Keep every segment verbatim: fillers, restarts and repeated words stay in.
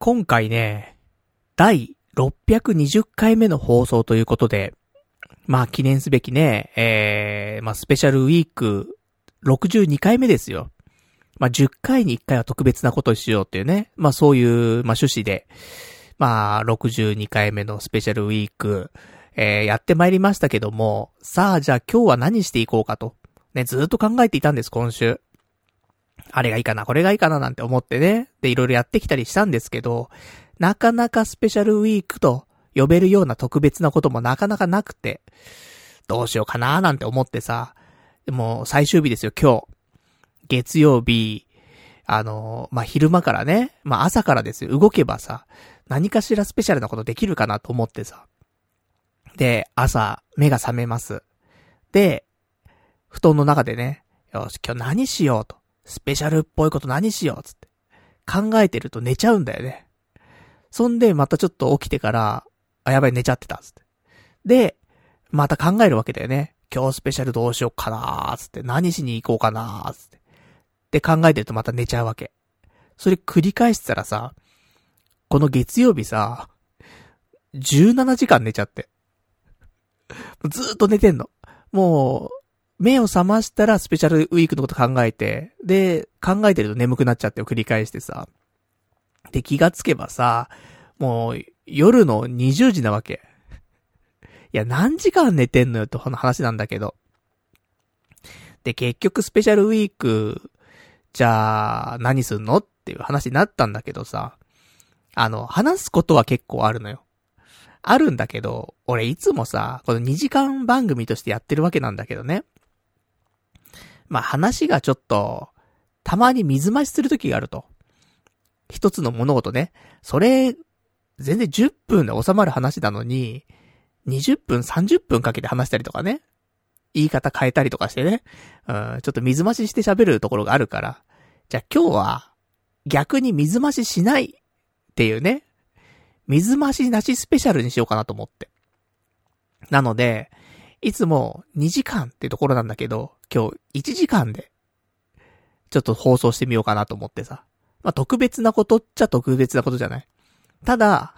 今回ね、第ろっぴゃくにじゅっかいめの放送ということで、まあ記念すべきね、えー、まあスペシャルウィークろくじゅうにかいめですよ。まあじゅっかいにいっかいは特別なことをしようっていうね、まあそういう、まあ趣旨で、まあろくじゅうにかいめのスペシャルウィーク、えー、やってまいりましたけども、さあじゃあ今日は何していこうかと、ね、ずーっと考えていたんです今週。あれがいいかな、これがいいかななんて思ってね、でいろいろやってきたりしたんですけど、なかなかスペシャルウィークと呼べるような特別なこともなかなかなくて、どうしようかなーなんて思ってさ、でも最終日ですよ今日、月曜日、あのー、まあ、昼間からね、まあ、朝からですよ、動けばさ、何かしらスペシャルなことできるかなと思ってさ、で朝目が覚めます、で布団の中でね、よし今日何しようと。スペシャルっぽいこと何しようつって考えてると寝ちゃうんだよね。そんでまたちょっと起きてから、あ、やばい寝ちゃってたつってでまた考えるわけだよね。今日スペシャルどうしようかなーつって何しに行こうかなーつってで考えてるとまた寝ちゃうわけ。それ繰り返してたらさ、この月曜日さじゅうななじかん寝ちゃってずーっと寝てんの。もう目を覚ましたらスペシャルウィークのこと考えて、で、考えてると眠くなっちゃってを繰り返してさ。で、気がつけばさ、もう夜のにじゅうじなわけ。いや、何時間寝てんのよって話なんだけど。で、結局スペシャルウィーク、じゃあ、何すんのっていう話になったんだけどさ。あの、話すことは結構あるのよ。あるんだけど、俺いつもさ、このにじかん番組としてやってるわけなんだけどね。まあ話がちょっと、たまに水増しするときがあると。一つの物事ね。それ、全然じゅっぷんで収まる話なのに、にじゅっぷん、さんじゅっぷんかけて話したりとかね。言い方変えたりとかしてね。うん、ちょっと水増しして喋るところがあるから。じゃあ今日は、逆に水増ししないっていうね。水増しなしスペシャルにしようかなと思って。なので、いつもにじかんっていうところなんだけど、今日いちじかんで、ちょっと放送してみようかなと思ってさ。まあ、特別なことっちゃ特別なことじゃない。ただ、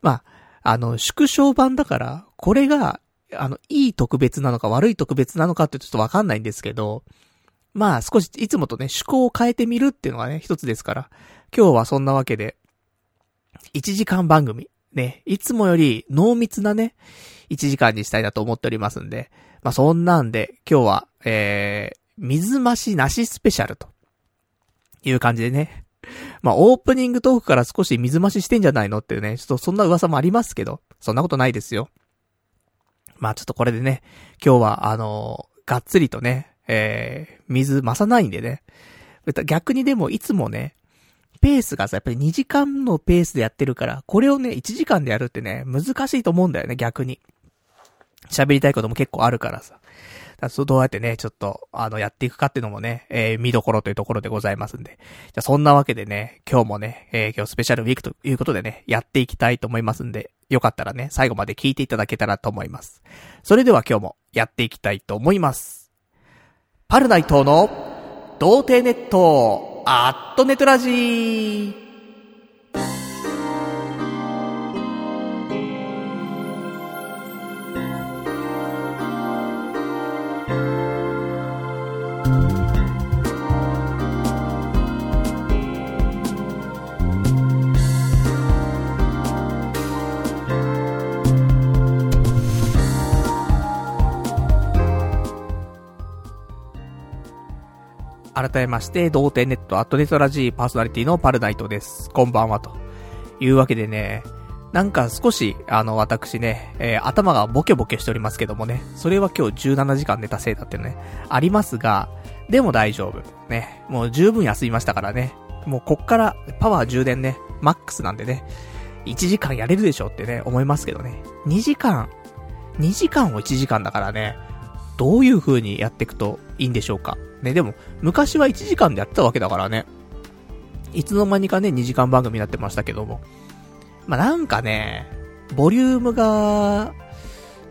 まあ、あの、縮小版だから、これが、あの、いい特別なのか悪い特別なのかってちょっとわかんないんですけど、まあ、少しいつもとね、趣向を変えてみるっていうのがね、一つですから、今日はそんなわけで、いちじかん番組。ね、いつもより濃密なね、いちじかんにしたいなと思っておりますんで、まあ、そんなんで、今日は、えー、水増しなしスペシャルと、いう感じでね。まあ、オープニングトークから少し水増ししてんじゃないのっていうね、ちょっとそんな噂もありますけど、そんなことないですよ。まあ、ちょっとこれでね、今日は、あのー、がっつりとね、えー、水増さないんでね。逆にでも、いつもね、ペースがさ、やっぱりにじかんのペースでやってるから、これをね、いちじかんでやるってね、難しいと思うんだよね、逆に。喋りたいことも結構あるからさ。だからそう、どうやってね、ちょっと、あの、やっていくかっていうのもね、えー、見どころというところでございますんで。じゃ、そんなわけでね、今日もね、えー、今日スペシャルウィークということでね、やっていきたいと思いますんで、よかったらね、最後まで聞いていただけたらと思います。それでは今日もやっていきたいと思います。パルナイトの、童貞ネットアットネトラジー。改めまして、童貞ネットアットネトラジーパーソナリティのパルナイトです。こんばんはというわけでね、なんか少しあの私ね、えー、頭がボケボケしておりますけどもね、それは今日じゅうななじかん寝たせいだってねありますが、でも大丈夫ね、もう十分休みましたからね、もうこっからパワー充電ねマックスなんでね、いちじかんやれるでしょってね思いますけどね、にじかん、にじかんをいちじかんだからね。どういう風にやっていくといいんでしょうかね。でも昔はいちじかんでやってたわけだからね、いつの間にかねにじかん番組になってましたけども、まあ、なんかねボリュームが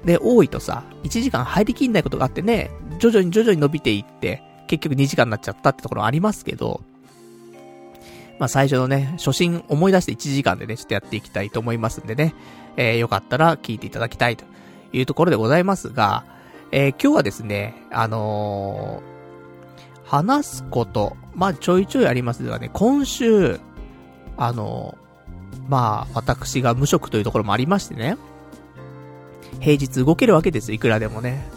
で多いとさいちじかん入りきんないことがあってね、徐々に徐々に伸びていって結局にじかんになっちゃったってところありますけど、まあ最初のね、初心思い出していちじかんでね、ちょっとやっていきたいと思いますんでね、えー、よかったら聞いていただきたいというところでございますが、えー、今日はですね、あのー、話すこと、まあちょいちょいありますがね、今週、あのー、まあ私が無職というところもありましてね、平日動けるわけですよ、いくらでもね。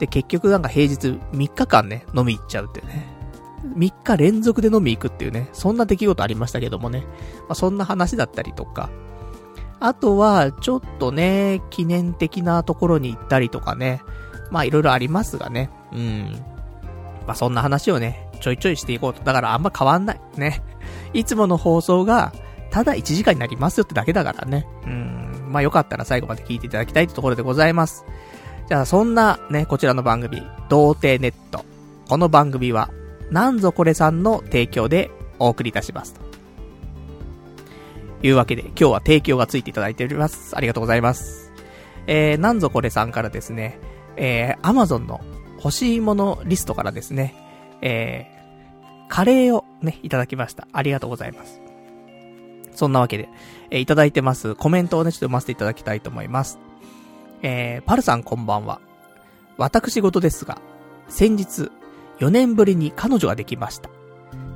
で、結局なんか平日みっかかんね、飲み行っちゃうってね。みっか連続で飲み行くっていうね、そんな出来事ありましたけどもね。まあ、そんな話だったりとか。あとは、ちょっとね、記念的なところに行ったりとかね。まあ、いろいろありますがね。うん。まあ、そんな話をね、ちょいちょいしていこうと。だからあんま変わんない。ね。いつもの放送が、ただいちじかんになりますよってだけだからね。うん。まあ、よかったら最後まで聞いていただきたいというところでございます。じゃあ、そんなね、こちらの番組、童貞ネット。この番組は、なんぞこれさんの提供でお送りいたしますというわけで、今日は提供がついていただいております。ありがとうございます。えー、なんぞこれさんからですね、えー、Amazon の欲しいものリストからですね、えー、カレーをねいただきました。ありがとうございます。そんなわけで、えー、いただいてますコメントをねちょっと読ませていただきたいと思います。えー、パルさんこんばんは。私事ですが、先日よねんぶりに彼女ができました。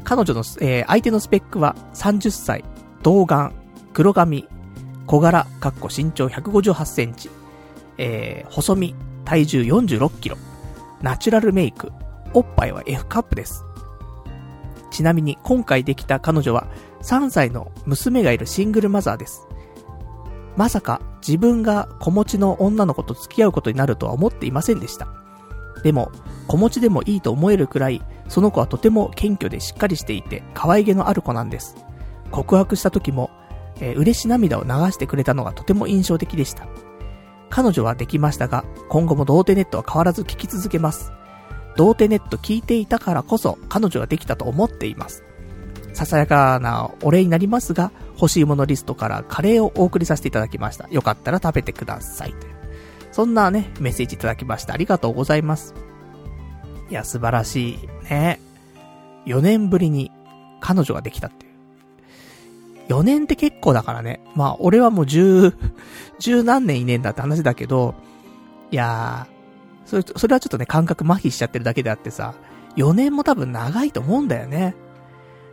彼女の、えー、相手のスペックはさんじゅっさい、童顔、黒髪、小柄、かっこ身長ひゃくごじゅうはちセンチ、えー、細身、体重よんじゅうろっキロ、ナチュラルメイク、おっぱいは F カップです。ちなみに今回できた彼女はさんさいの娘がいるシングルマザーです。まさか自分が子持ちの女の子と付き合うことになるとは思っていませんでした。でも子持ちでもいいと思えるくらい、その子はとても謙虚でしっかりしていて可愛げのある子なんです。告白した時も、えー、嬉し涙を流してくれたのがとても印象的でした。彼女はできましたが、今後も童貞ネットは変わらず聞き続けます。童貞ネット聞いていたからこそ彼女ができたと思っています。ささやかなお礼になりますが、欲しいものリストからカレーをお送りさせていただきました。よかったら食べてください。そんなね、メッセージいただきましてありがとうございます。いや、素晴らしいね。よねんぶりに彼女ができたっていう。よねんって結構だからね。まあ、俺はもう十、十何年いねえんだって話だけど、いやー、それ、それはちょっとね、感覚麻痺しちゃってるだけであってさ、よねんも多分長いと思うんだよね。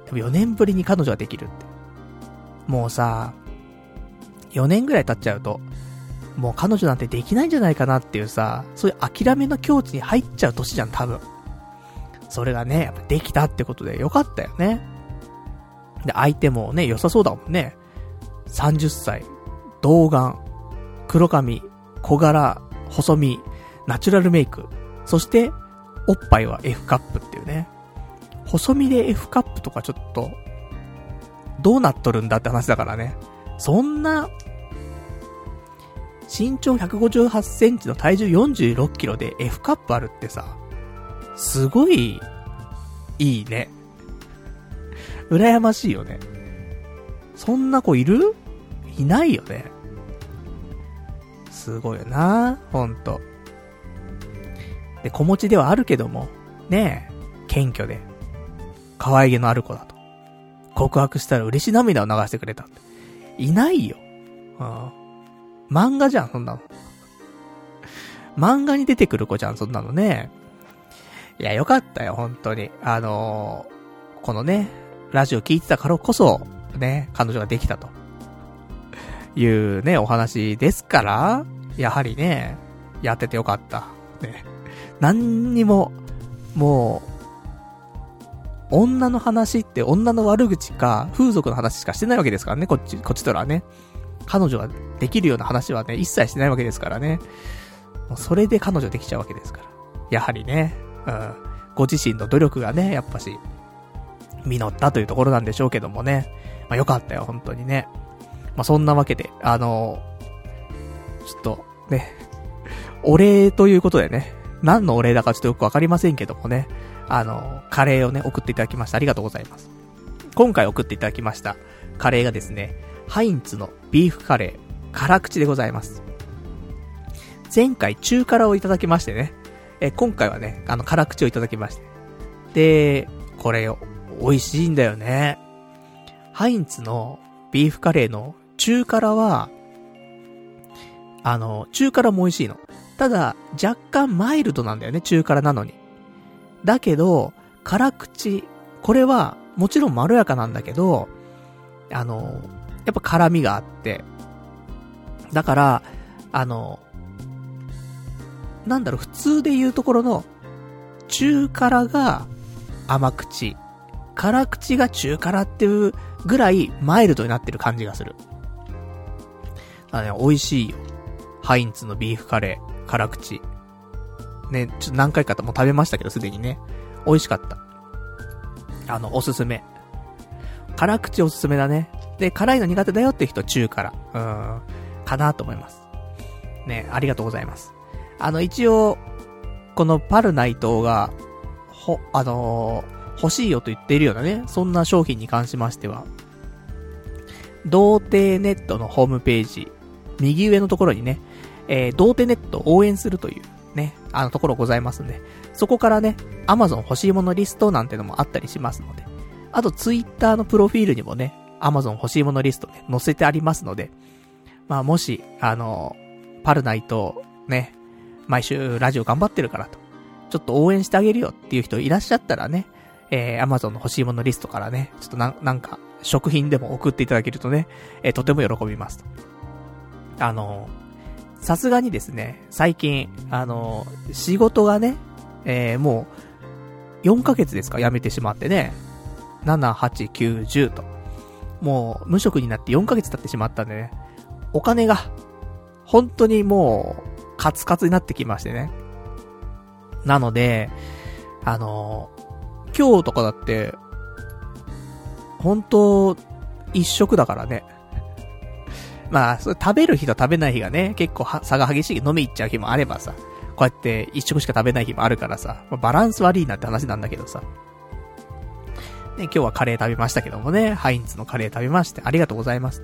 でもよねんぶりに彼女ができるって。もうさ、よねんぐらい経っちゃうと、もう彼女なんてできないんじゃないかなっていうさ、そういう諦めの境地に入っちゃう年じゃん、多分。それがね、やっぱできたってことでよかったよね。で、相手もね、良さそうだもんね。さんじゅっさい、童顔、黒髪、小柄、細身、ナチュラルメイク、そして、おっぱいは F カップっていうね。細身で F カップとかちょっと、どうなっとるんだって話だからね。そんな、身長ひゃくごじゅうはちセンチの体重よんじゅうろっキロで F カップあるってさ、すごいいいね。羨ましいよね。そんな子いる？いないよね。すごいよな、ほんと。で、子持ちではあるけどもね、え謙虚で可愛げのある子だと。告白したら嬉し涙を流してくれたっていないよ。うん。漫画じゃん、そんなの。漫画に出てくる子じゃん、そんなのね。いや、よかったよ、本当に。あのー、このね、ラジオ聞いてたからこそ、ね、彼女ができたと。いうね、お話ですから、やはりね、やっててよかった。ね。何にも、もう、女の話って女の悪口か、風俗の話しかしてないわけですからね、こっち、こっちとらはね。彼女ができるような話はね、一切してないわけですからね。もうそれで彼女できちゃうわけですから。やはりね、うん、ご自身の努力がね、やっぱし、実ったというところなんでしょうけどもね。まあよかったよ、本当にね。まあそんなわけで、あの、ちょっとね、お礼ということでね、何のお礼だかちょっとよくわかりませんけどもね、あの、カレーをね、送っていただきました。ありがとうございます。今回送っていただきましたカレーがですね、ハインツのビーフカレー辛口でございます。前回中辛をいただきましてね、え今回はね、あの辛口をいただきまして、でこれ美味しいんだよね。ハインツのビーフカレーの中辛は、あの、中辛も美味しいの。ただ、若干マイルドなんだよね、中辛なのに。だけど、辛口、これは、もちろんまろやかなんだけど、あの、やっぱ辛みがあって。だから、あの、なんだろう、普通で言うところの、中辛が甘口、辛口が中辛っていうぐらいマイルドになってる感じがする。あのね、美味しいよ。ハインツのビーフカレー、辛口。ね、ちょっと何回かもう食べましたけど、すでにね。美味しかった。あの、おすすめ。辛口おすすめだね。で、辛いの苦手だよって人、中辛。うーん。かなと思います。ね、ありがとうございます。あの、一応、このパルナイトが、ほ、あのー、欲しいよと言っているようなね、そんな商品に関しましては、童貞ネットのホームページ、右上のところにね、えー、童貞ネット応援するというね、あのところございますんで、そこからね、Amazon 欲しいものリストなんてのもあったりしますので、あと Twitter のプロフィールにもね、Amazon 欲しいものリストね、載せてありますので、まあもし、あのー、パルナイトね、毎週ラジオ頑張ってるからと、ちょっと応援してあげるよっていう人いらっしゃったらね、えー、Amazon の欲しいものリストからね、ちょっとな、なんか、食品でも送っていただけるとね、えー、とても喜びますと。あの、さすがにですね、最近、あの、仕事がね、えー、もう、よんかげつですか、辞めてしまってね、なな、はち、きゅう、じゅうと。もう、無職になってよんかげつ経ってしまったんでね、お金が、本当にもう、カツカツになってきましてね。なので、あの、今日とかだって、本当一食だからね。まあ、それ食べる日と食べない日がね、結構差が激しい。飲み行っちゃう日もあればさ、こうやって一食しか食べない日もあるからさ、バランス悪いなって話なんだけどさ。ね、今日はカレー食べましたけどもね、ハインツのカレー食べまして、ありがとうございます。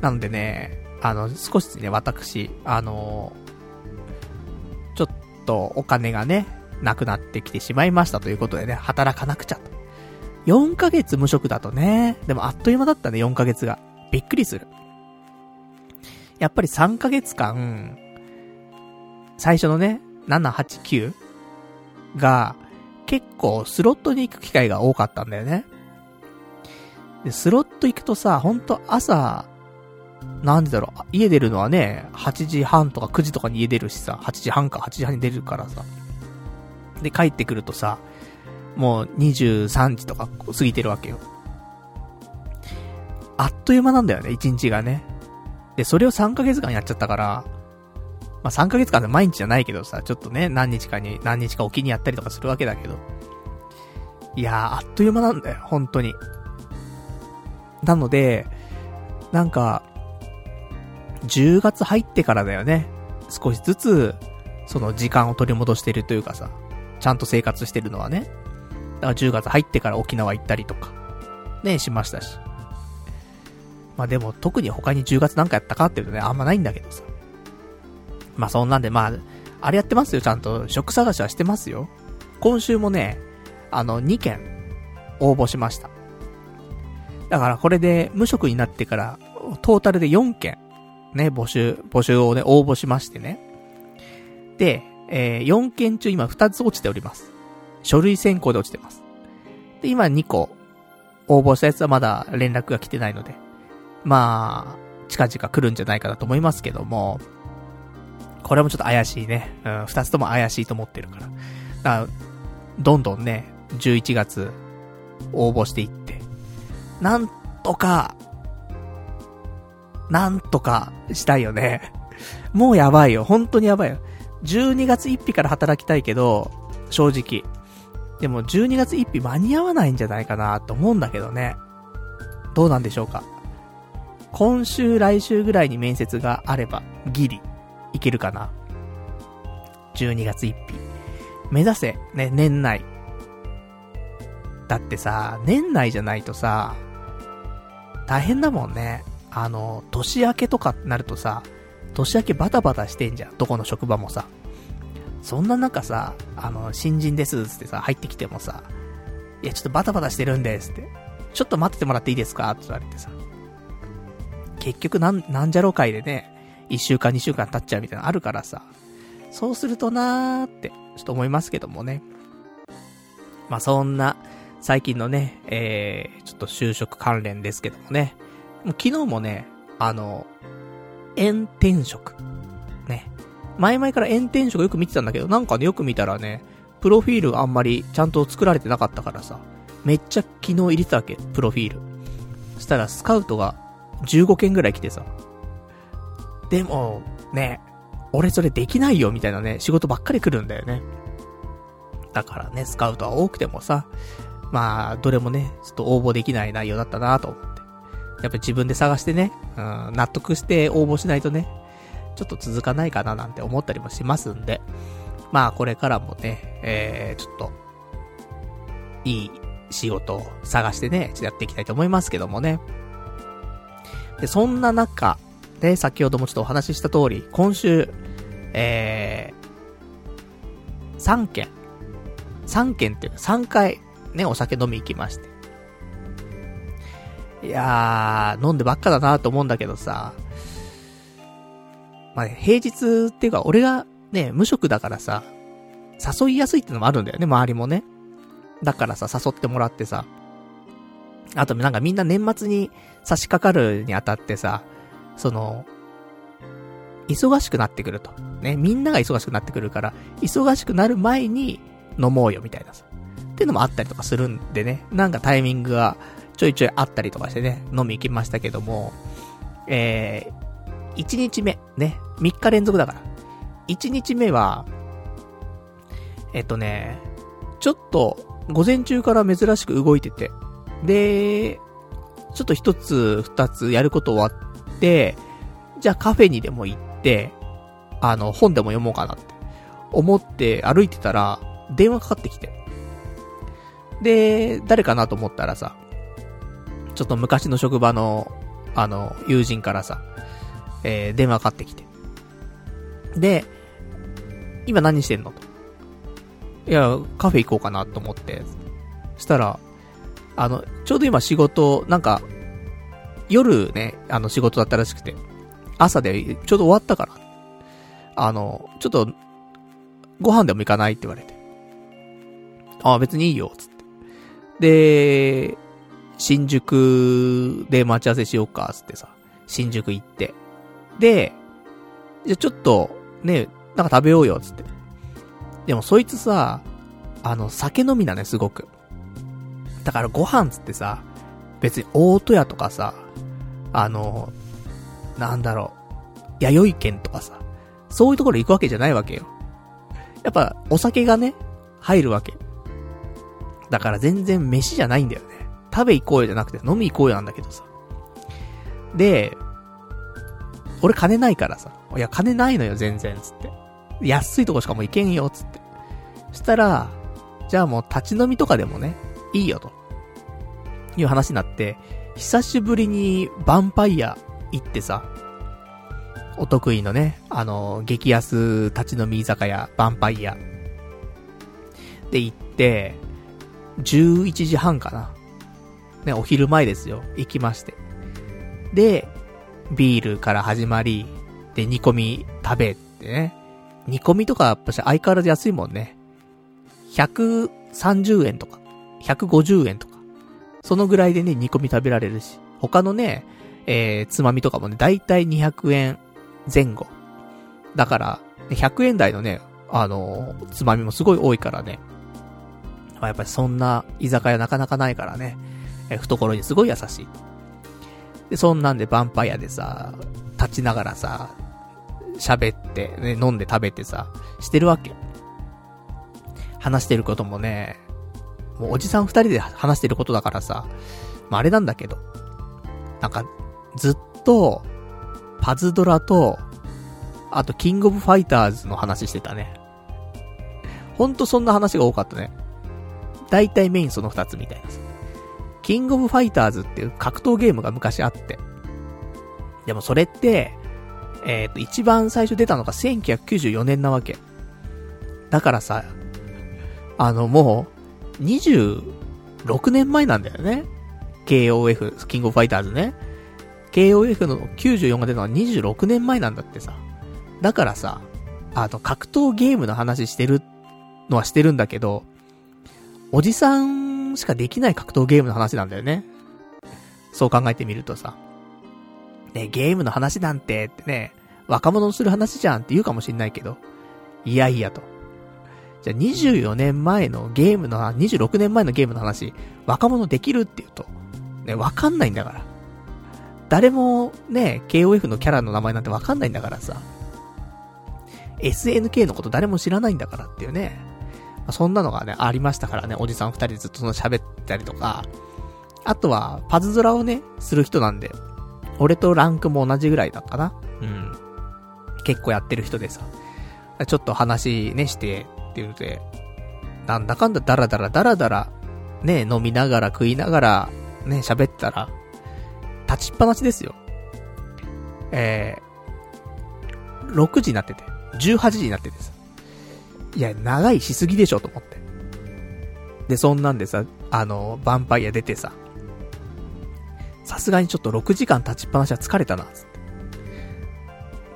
なのでね、あの、少しね、私、あのー、ちょっとお金がね、なくなってきてしまいましたということでね、働かなくちゃと。よんかげつ無職だとね、でもあっという間だったね、よんかげつが。びっくりする。やっぱりさんかげつかん、最初のね、なな、はち、きゅうが、結構スロットに行く機会が多かったんだよね。で、スロット行くとさ、ほんと朝、なんでだろう、家出るのはね、はちじはんとかくじとかに家出るしさ、はちじはんかはちじはんに出るからさ。で、帰ってくるとさ、もうにじゅうさんじとか過ぎてるわけよ。あっという間なんだよね、いちにちがね。で、それをさんかげつかんやっちゃったから、まあ、さんかげつかんで毎日じゃないけどさ、ちょっとね、何日かに、何日かおきにやったりとかするわけだけど。いやー、あっという間なんだよ、本当に。なので、なんか、じゅうがつ入ってからだよね、少しずつその時間を取り戻してるというかさ、ちゃんと生活してるのはね。だからじゅうがつ入ってから沖縄行ったりとかねしましたし、まあでも特に他にじゅうがつなんかやったかっていうとね、あんまないんだけどさ、まあそんなんで、まああれやってますよ、ちゃんと職探しはしてますよ。今週もね、あのにけん応募しました。だからこれで無職になってからトータルでよんけんね、募集、募集をね、応募しましてね。で、えー、よんけん中今ふたつ落ちております。書類選考で落ちてます。で、今にこ、応募したやつはまだ連絡が来てないので、まあ、近々来るんじゃないかなと思いますけども、これもちょっと怪しいね。うん、ふたつとも怪しいと思ってるから。だからどんどんね、じゅういちがつ、応募していって、なんとか、なんとかしたいよね。もうやばいよ、本当にやばいよ。じゅうにがつついたちから働きたいけど、正直でもじゅうにがつついたち間に合わないんじゃないかなと思うんだけどね。どうなんでしょうか。今週来週ぐらいに面接があればギリいけるかな。じゅうにがつついたち目指せね、年内だってさ、年内じゃないとさ大変だもんね。あの、年明けとかってなるとさ、年明けバタバタしてんじゃん、どこの職場もさ。そんな中さ、あの、新人ですっつってさ、入ってきてもさ、いや、ちょっとバタバタしてるんですって。ちょっと待っててもらっていいですかって言われてさ、結局なん、なんじゃろう会でね、いっしゅうかんにしゅうかん経っちゃうみたいなのあるからさ、そうするとなーってちょっと思いますけどもね。まあそんな最近のね、えー、ちょっと就職関連ですけどもね、もう昨日もね、あの炎天職ね、前々から炎天職よく見てたんだけど、なんかねよく見たらね、プロフィールあんまりちゃんと作られてなかったからさ、めっちゃ昨日入れてたわけ、プロフィール。そしたらスカウトがじゅうごけんぐらい来てさ、でもね、俺それできないよみたいなね、仕事ばっかり来るんだよね。だからね、スカウトは多くてもさ、まあどれもね、ちょっと応募できない内容だったなと思って。やっぱり自分で探してね、うん、納得して応募しないとね、ちょっと続かないかななんて思ったりもしますんで、まあこれからもね、えー、ちょっといい仕事を探してね、やっていきたいと思いますけどもね。で、そんな中で先ほどもちょっとお話しした通り、今週、えー、さんけんさんけんっていうかさんかいね、お酒飲み行きまして、いやー飲んでばっかだなと思うんだけどさ、まあね、平日っていうか俺がね無職だからさ、誘いやすいってのもあるんだよね、周りもね。だからさ、誘ってもらってさ、あとなんかみんな年末に差し掛かるにあたってさ、その忙しくなってくるとね、みんなが忙しくなってくるから、忙しくなる前に飲もうよみたいなさ、っていうのもあったりとかするんでね、なんかタイミングがちょいちょいあったりとかしてね、飲み行きましたけども、えー、いちにちめね、みっか連続だから、いちにちめはえっとねちょっと午前中から珍しく動いてて、でちょっと一つ二つやること終わって、じゃあカフェにでも行ってあの本でも読もうかなって思って歩いてたら電話かかってきて、で誰かなと思ったらさ、ちょっと昔の職場のあの友人からさ、えー、電話かかってきて、で今何してんのと、いやカフェ行こうかなと思って、したらあのちょうど今仕事なんか夜ね、あの仕事だったらしくて、朝でちょうど終わったから、あのちょっとご飯でも行かないって言われて、ああ別にいいよつって、で新宿で待ち合わせしようかつってさ、新宿行って、でじゃあちょっとねなんか食べようよつって、でもそいつさあの酒飲みだねすごく、だからご飯つってさ、別に大戸屋とかさ、あのなんだろう弥生軒とかさ、そういうところ行くわけじゃないわけよ、やっぱお酒がね入るわけだから、全然飯じゃないんだよね、食べ行こうよじゃなくて飲み行こうよなんだけどさ、で俺金ないからさ、いや金ないのよ全然つって、安いとこしかもう行けんよつって、したらじゃあもう立ち飲みとかでもねいいよという話になって、久しぶりにヴァンパイア行ってさ、お得意のねあの激安立ち飲み居酒屋ヴァンパイアで行って、じゅういちじはんかなね、お昼前ですよ、行きまして、でビールから始まり、で煮込み食べってね、煮込みとかやっぱし相変わらず安いもんね、ひゃくさんじゅうえんとかひゃくごじゅうえんとかそのぐらいでね煮込み食べられるし、他のね、えー、つまみとかもねだいたいにひゃくえんぜん後だからひゃくえんだいのねあのー、つまみもすごい多いからね、まあ、やっぱりそんな居酒屋なかなかないからね、えー、懐にすごい優しい。でそんなんでヴァンパイアでさ立ちながらさ喋って、ね、飲んで食べてさしてるわけ。話してることもねもうおじさん二人で話してることだからさ、まあ、あれなんだけど、なんかずっとパズドラとあとキングオブファイターズの話してたね。ほんとそんな話が多かったね。だいたいメインその二つみたいなさ。キングオブファイターズっていう格闘ゲームが昔あって、でもそれってえっと一番最初出たのがせんきゅうひゃくきゅうじゅうよねんなわけだからさ、あのもうにじゅうろくねんまえなんだよね。ケーオーエフ、キングオブファイターズね。ケーオーエフ のきゅうじゅうよんが出たのはにじゅうろくねんまえなんだってさ。だからさ、あの、格闘ゲームの話してるのはしてるんだけど、おじさんしかできない格闘ゲームの話なんだよね。そう考えてみるとさ。ね、ゲームの話なんてってね、若者のする話じゃんって言うかもしんないけど、いやいやと。じゃあにじゅうよねんまえのゲームの、にじゅうろくねんまえのゲームの話、若者できるって言うと、ね、わかんないんだから。誰もね、ケーオーエフ のキャラの名前なんてわかんないんだからさ。エスエヌケー のこと誰も知らないんだからっていうね。そんなのがね、ありましたからね、おじさん二人でずっとその喋ったりとか、あとは、パズドラをね、する人なんで、俺とランクも同じぐらいだったかな。うん。結構やってる人でさ、ちょっと話ね、して、っていうので、なんだかんだダラダラダラダラ、ね、飲みながら食いながら、ね、喋ったら、立ちっぱなしですよ。えー、ろくじになってて、じゅうはちじになっててさ、いや、長いしすぎでしょと思って。で、そんなんでさ、あの、ヴァンパイア出てさ、さすがにちょっとろくじかん立ちっぱなしは疲れたな、つっ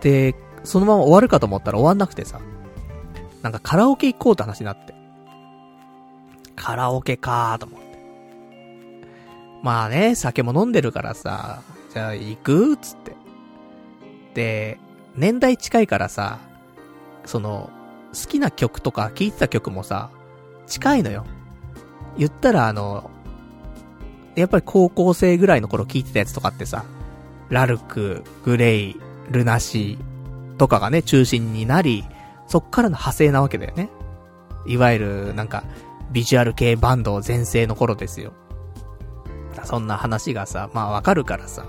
て。で、そのまま終わるかと思ったら終わんなくてさ、なんかカラオケ行こうって話になって。カラオケかーと思って。まあね、酒も飲んでるからさ、じゃあ行くつって。で、年代近いからさ、その、好きな曲とか聴いてた曲もさ、近いのよ。言ったらあの、やっぱり高校生ぐらいの頃聴いてたやつとかってさ、ラルク、グレイ、ルナシーとかがね、中心になり、そっからの派生なわけだよね。いわゆる、なんか、ビジュアル系バンド全盛の頃ですよ。そんな話がさ、まあわかるからさ。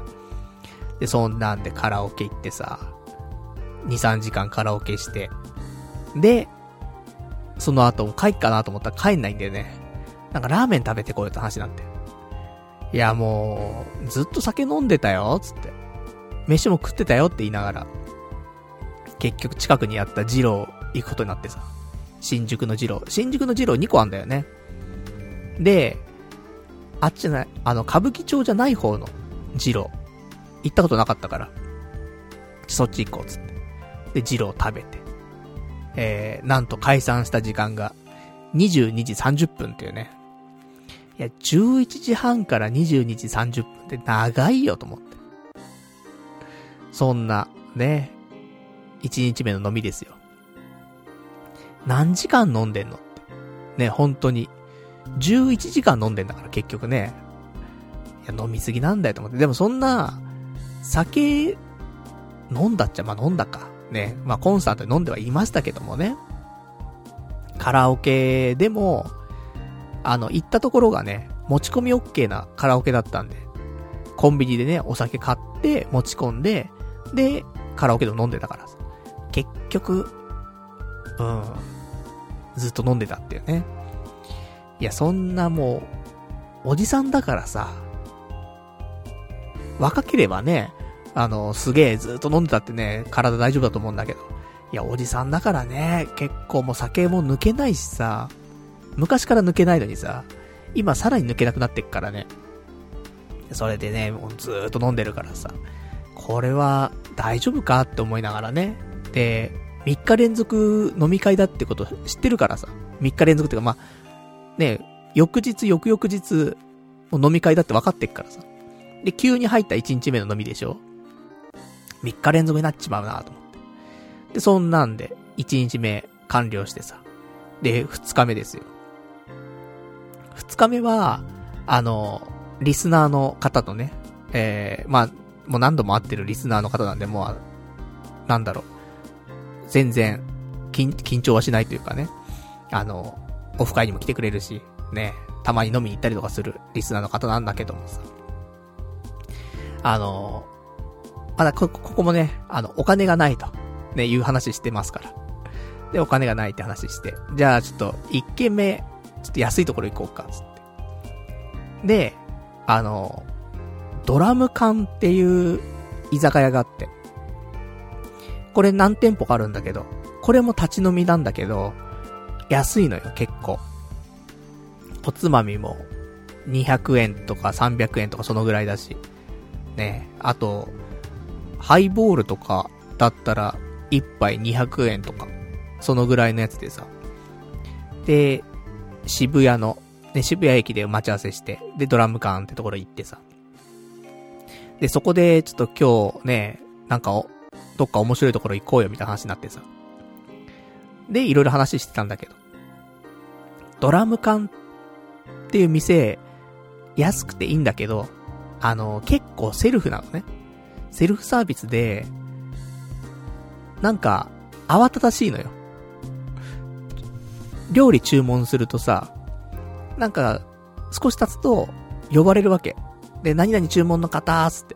で、そんなんでカラオケ行ってさ、にさんじかんカラオケして、で、その後帰っかなと思ったら帰んないんだよね。なんかラーメン食べてこようって話になって。いやもう、ずっと酒飲んでたよ、つって。飯も食ってたよって言いながら、結局近くにあったジロー行くことになってさ。新宿のジロー。新宿のジローにこあんだよね。で、あっちじゃない、あの、歌舞伎町じゃない方のジロー。行ったことなかったから。そっち行こうつって。で、ジロー食べて。えー、なんと解散した時間がにじゅうにじさんじゅっぷんっていうね。いや、じゅういちじはんからにじゅうにじさんじゅっぷんって長いよと思って。そんな、ね。いちにちめの飲みですよ。何時間飲んでんのって。ね、本当に。じゅういちじかん飲んでんだから結局ね。いや、飲みすぎなんだよと思って。でもそんな、酒、飲んだっちゃ、まあ飲んだか。ね。まあコンサートで飲んではいましたけどもね。カラオケでも、あの、行ったところがね、持ち込み OK なカラオケだったんで、コンビニでね、お酒買って持ち込んで、で、カラオケでも飲んでたから。結局、うん、ずっと飲んでたっていうね。いや、そんなもう、おじさんだからさ、若ければね、あの、すげえずっと飲んでたってね、体大丈夫だと思うんだけど。いや、おじさんだからね、結構もう酒も抜けないしさ、昔から抜けないのにさ、今さらに抜けなくなってっからね。それでね、もうずっと飲んでるからさ、これは大丈夫かって思いながらね。で、みっか連続飲み会だってこと知ってるからさ、みっか連続っていうか、まあ、ね、翌日、翌々日、飲み会だって分かってっからさ。で、急に入ったいちにちめの飲みでしょ？ みっ 日連続になっちまうなと思って。で、そんなんで、いちにちめ完了してさ。で、ふつかめですよ。ふつかめは、あの、リスナーの方とね、えー、まあ、もう何度も会ってるリスナーの方なんで、もう、なんだろう。全然、緊、緊張はしないというかね。あの、オフ会にも来てくれるし、ね、たまに飲みに行ったりとかするリスナーの方なんだけどもさ。あの、まだこ、ここもね、あの、お金がないと、ね、いう話してますから。で、お金がないって話して。じゃあ、ちょっと、一軒目、ちょっと安いところ行こうか、つって。で、あの、ドラム缶っていう居酒屋があって。これ何店舗かあるんだけど、これも立ち飲みなんだけど、安いのよ、結構。おつまみも、にひゃくえんとかさんびゃくえんとかそのぐらいだしね。あとハイボールとかだったらいっぱいにひゃくえんとかそのぐらいのやつでさ、で渋谷の、ね、渋谷駅で待ち合わせして、でドラム館ってところ行ってさ、でそこでちょっと今日ね、なんかどっか面白いところ行こうよみたいな話になってさ、でいろいろ話してたんだけど、ドラム館っていう店安くていいんだけど、あの結構セルフなのね、セルフサービスでなんか慌ただしいのよ。料理注文するとさ、なんか少し経つと呼ばれるわけで、何々注文の方ーすって、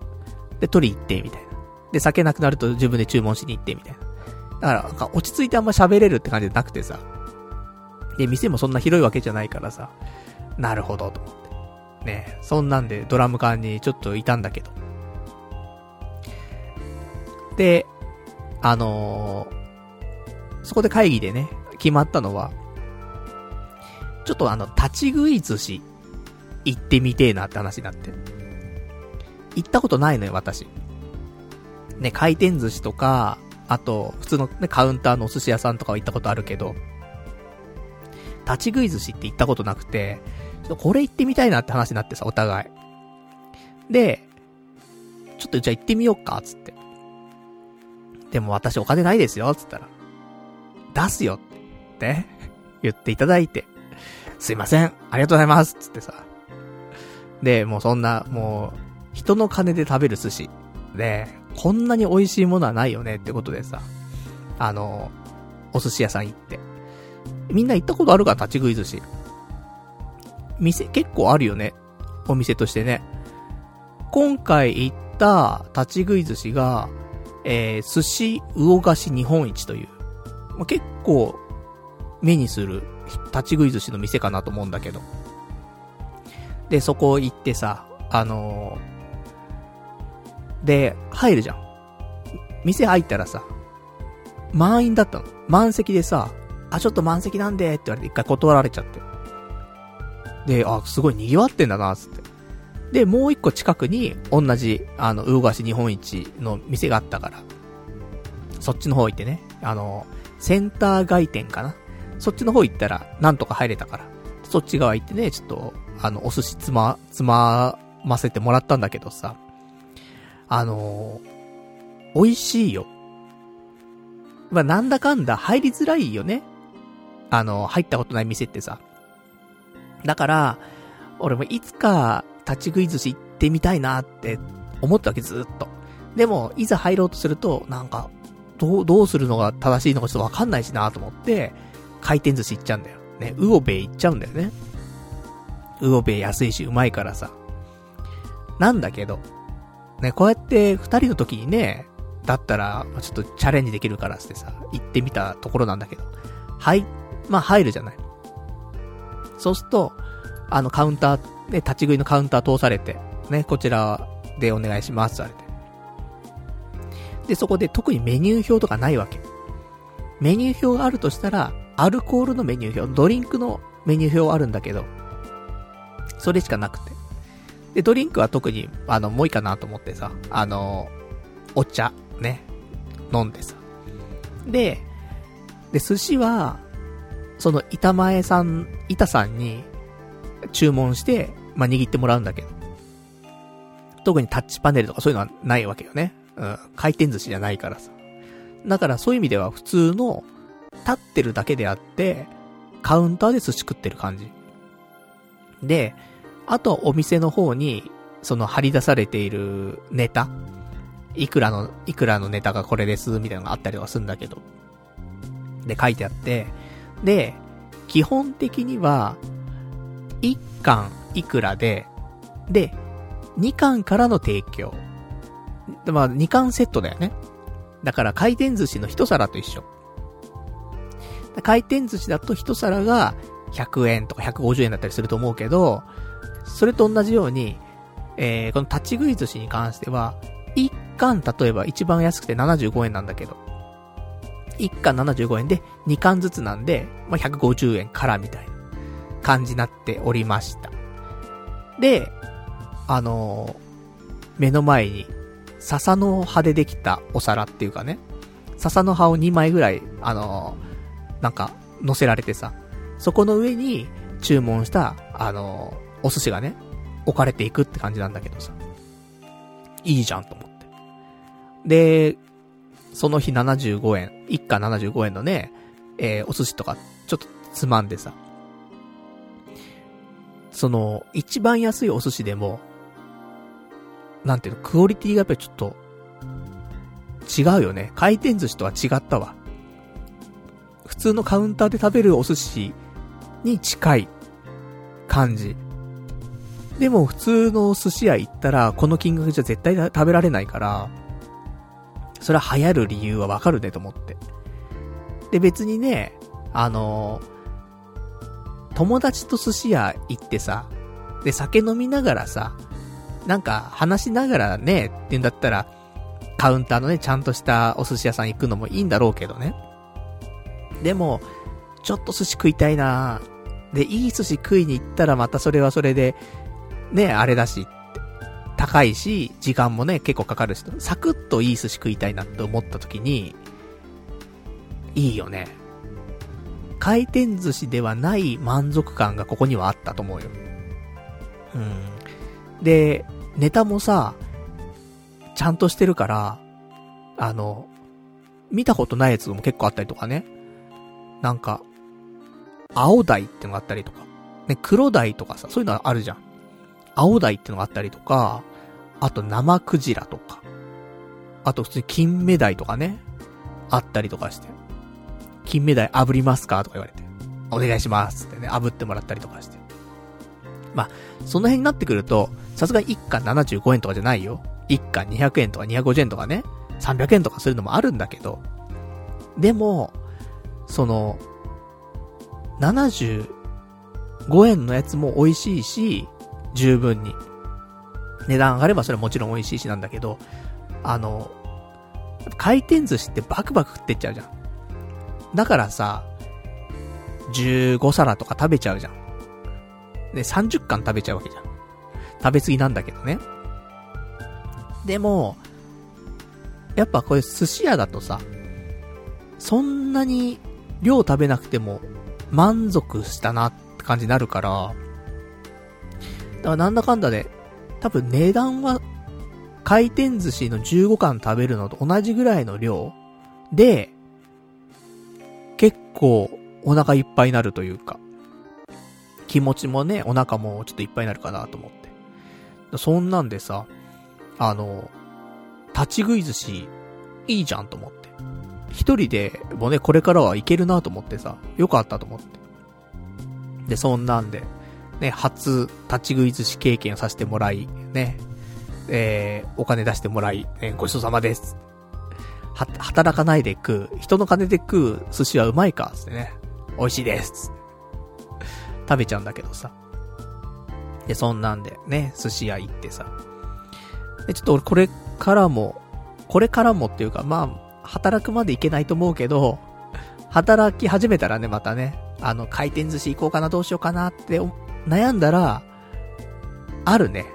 で取り行ってみたいな、で酒なくなると自分で注文しに行ってみたいな、だからなんか落ち着いてあんま喋れるって感じじゃなくてさ、で店もそんな広いわけじゃないからさ、なるほどと思ってね。そんなんでドラム缶にちょっといたんだけど、であのー、そこで会議でね決まったのは、ちょっとあの立ち食い寿司行ってみてえなって話になって、行ったことないのよ私ね。回転寿司とか、あと普通の、ね、カウンターのお寿司屋さんとかは行ったことあるけど、立ち食い寿司って行ったことなくて、ちょっとこれ行ってみたいなって話になってさ、お互いで、ちょっとじゃあ行ってみようかっつって、でも私お金ないですよっつったら、出すよって言っていただいて、すいませんありがとうございますっつってさ、でもうそんなもう人の金で食べる寿司で、こんなに美味しいものはないよねってことでさ、あのお寿司屋さん行って、みんな行ったことあるから立ち食い寿司店結構あるよね、お店としてね。今回行った立ち食い寿司が、えー、寿司魚菓子日本一という、まあ、結構目にする立ち食い寿司の店かなと思うんだけど、でそこ行ってさ、あのー、で入るじゃん、店入ったらさ満員だったの、満席でさ、あちょっと満席なんでって言われて一回断られちゃって、であすごい賑わってんだなっつって、でもう一個近くに同じあの魚菓子日本一の店があったから、そっちの方行ってね、あのセンター街店かな、そっちの方行ったらなんとか入れたから、そっち側行ってね、ちょっとあのお寿司つまつまませてもらったんだけどさ、あのー、美味しいよ、まあ、なんだかんだ入りづらいよね、あの入ったことない店ってさ。だから俺もいつか立ち食い寿司行ってみたいなって思ったわけ、ずっと。でもいざ入ろうとするとなんかどう、どうするのが正しいのかちょっとわかんないしなと思って、回転寿司行っちゃうんだよね、ウオベイ行っちゃうんだよね。ウオベイ安いしうまいからさ。なんだけどね、こうやって二人の時にね、だったらちょっとチャレンジできるからってさ、行ってみたところなんだけど、はい、まあ入るじゃない。そうするとあのカウンター、ね、立ち食いのカウンター通されてね、こちらでお願いしますされて、でそこで特にメニュー表とかないわけ。メニュー表があるとしたらアルコールのメニュー表、ドリンクのメニュー表あるんだけど、それしかなくて、でドリンクは特にあのもういいかなと思ってさ、あのお茶ね飲んでさ、でで寿司はその板前さん、板さんに注文して、まあ、握ってもらうんだけど、特にタッチパネルとかそういうのはないわけよね、うん、回転寿司じゃないからさ。だからそういう意味では普通の立ってるだけであって、カウンターで寿司食ってる感じで、あとはお店の方にその張り出されているネタ、いくらのいくらのネタがこれですみたいなのがあったりとかするんだけど、で書いてあって、で基本的にはいっかんいくらで、でにかんからの提供、まあにかんセットだよね。だから回転寿司の一皿と一緒。回転寿司だと一皿がひゃくえんとかひゃくごじゅうえんだったりすると思うけど、それと同じように、えー、この立ち食い寿司に関してはいっかん、例えば一番安くてななじゅうごえんなんだけど、いっかんななじゅうごえんでにかんずつなんで、まあ、ひゃくごじゅうえんからみたいな感じになっておりました。で、あのー、目の前に笹の葉でできたお皿っていうかね、笹の葉をにまいぐらい、あのー、なんか乗せられてさ、そこの上に注文したあのー、お寿司がね置かれていくって感じなんだけどさ、いいじゃんと思って。で、その日ななじゅうごえん、一貫ななじゅうごえんのね、えー、お寿司とかちょっとつまんでさ、その一番安いお寿司でもなんていうの、クオリティがやっぱりちょっと違うよね。回転寿司とは違ったわ。普通のカウンターで食べるお寿司に近い感じ。でも普通の寿司屋行ったらこの金額じゃ絶対食べられないから、それは流行る理由はわかるねと思って。で、別にね、あのー、友達と寿司屋行ってさ、で酒飲みながらさ、なんか話しながらねっていうんだったらカウンターのねちゃんとしたお寿司屋さん行くのもいいんだろうけどね。でもちょっと寿司食いたいなぁ、でいい寿司食いに行ったらまたそれはそれでね、あれだし高いし時間もね結構かかるし、サクッといい寿司食いたいなって思った時にいいよね。回転寿司ではない満足感がここにはあったと思うよ。うん。で、ネタもさちゃんとしてるから、あの見たことないやつも結構あったりとかね、なんか青鯛ってのがあったりとかね、黒鯛とかさ、そういうのあるじゃん。青鯛ってのがあったりとか、あと生クジラとか、あと普通に金目鯛とかねあったりとかして、金目鯛炙りますかとか言われて、お願いしますってね炙ってもらったりとかして、まあその辺になってくるとさすがに一貫ななじゅうごえんとかじゃないよ。一貫にひゃくえんとかにひゃくごじゅうえんとかね、さんびゃくえんとかするのもあるんだけど、でもそのななじゅうごえんのやつも美味しいし、十分に値段上がればそれはもちろん美味しいしなんだけど、あの回転寿司ってバクバク食ってっちゃうじゃん。だからさじゅうごさらとか食べちゃうじゃん。でさんじゅっかん食べちゃうわけじゃん。食べ過ぎなんだけどね。でもやっぱこれ寿司屋だとさ、そんなに量食べなくても満足したなって感じになるから、だからなんだかんだで、多分値段は回転寿司のじゅうごかん食べるのと同じぐらいの量で、結構お腹いっぱいになるというか、気持ちもね、お腹もちょっといっぱいになるかなと思って。そんなんでさ、あの、立ち食い寿司いいじゃんと思って。一人でもね、これからはいけるなと思ってさ、よかったと思って。で、そんなんで、ね、初立ち食い寿司経験をさせてもらいね、えー、お金出してもらい、ね、ごちそうさまです。は働かないで食う、人の金で食う寿司はうまいかってね、美味しいです食べちゃうんだけどさ。でそんなんでね寿司屋行ってさ、でちょっと俺これからもこれからもっていうか、まあ働くまでいけないと思うけど、働き始めたらねまたね、あの回転寿司行こうかなどうしようかなって悩んだら、あるね。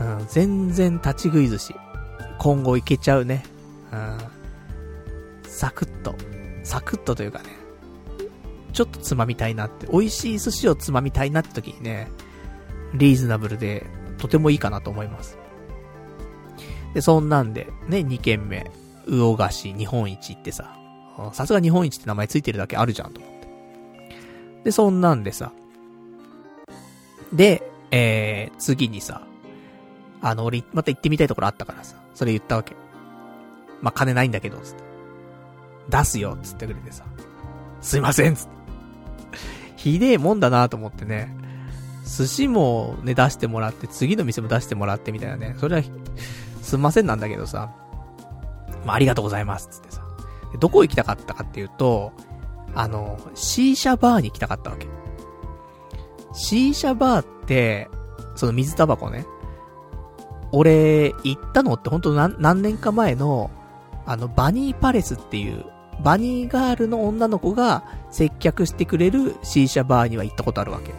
うん、全然立ち食い寿司。今後いけちゃうね。うん。サクッと。サクッとというかね。ちょっとつまみたいなって。美味しい寿司をつまみたいなって時にね、リーズナブルでとてもいいかなと思います。で、そんなんで、ね、にけんめ。魚菓子日本一ってさ。さすが日本一って名前ついてるだけあるじゃんと思って。で、そんなんでさ、で、えー、次にさ、あの、俺、また行ってみたいところあったからさ、それ言ったわけ。まあ、金ないんだけど、つって。出すよ、つってくれてさ。すいません、つって。ひでえもんだなと思ってね。寿司もね、出してもらって、次の店も出してもらってみたいなね。それは、すいませんなんだけどさ。まあ、ありがとうございます、つってさ。で、どこ行きたかったかっていうと、あの、シーシャバーに行きたかったわけ。シーシャバーって、その水タバコね。俺、行ったのってほんと何、何年か前の、あの、バニーパレスっていう、バニーガールの女の子が接客してくれるシーシャバーには行ったことあるわけ。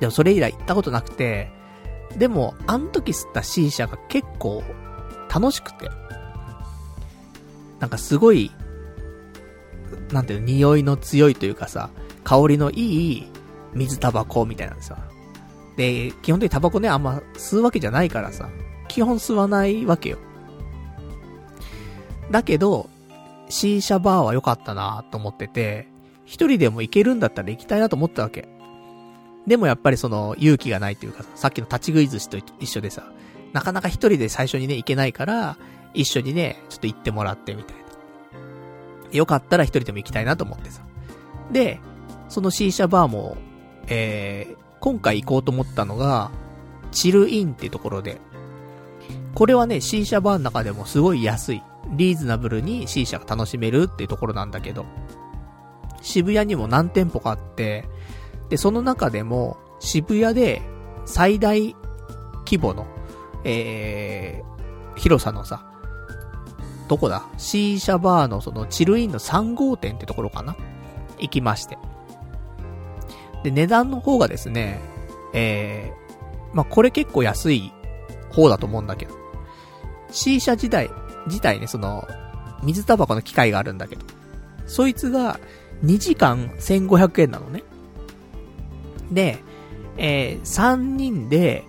でもそれ以来行ったことなくて、でもあの時吸った C 社が結構楽しくて、なんかすごいなんていうの、匂いの強いというかさ、香りのいい水タバコみたいなんですよ。で、基本的にタバコね、あんま吸うわけじゃないからさ、基本吸わないわけよ。だけど C 社バーは良かったなと思ってて、一人でも行けるんだったら行きたいなと思ったわけ。でもやっぱりその勇気がないというか、さっきの立ち食い寿司と一緒でさ、なかなか一人で最初にね行けないから、一緒にね、ちょっと行ってもらってみたいな。よかったら一人でも行きたいなと思ってさ。で、その C 社バーも、えー、今回行こうと思ったのが、チルインっていうところで、これはね、C 社バーの中でもすごい安い、リーズナブルに C 社が楽しめるっていうところなんだけど、渋谷にも何店舗かあって、で、その中でも、渋谷で最大規模の、えー、広さのさ、どこだ？ C 社バーのそのチルインのさんごうてんってところかな？行きまして。で、値段の方がですね、えー、まあ、これ結構安い方だと思うんだけど、C 社自体、自体ね、その、水タバコの機械があるんだけど、そいつがにじかんせんごひゃくえんなのね。で、えー、さんにんで、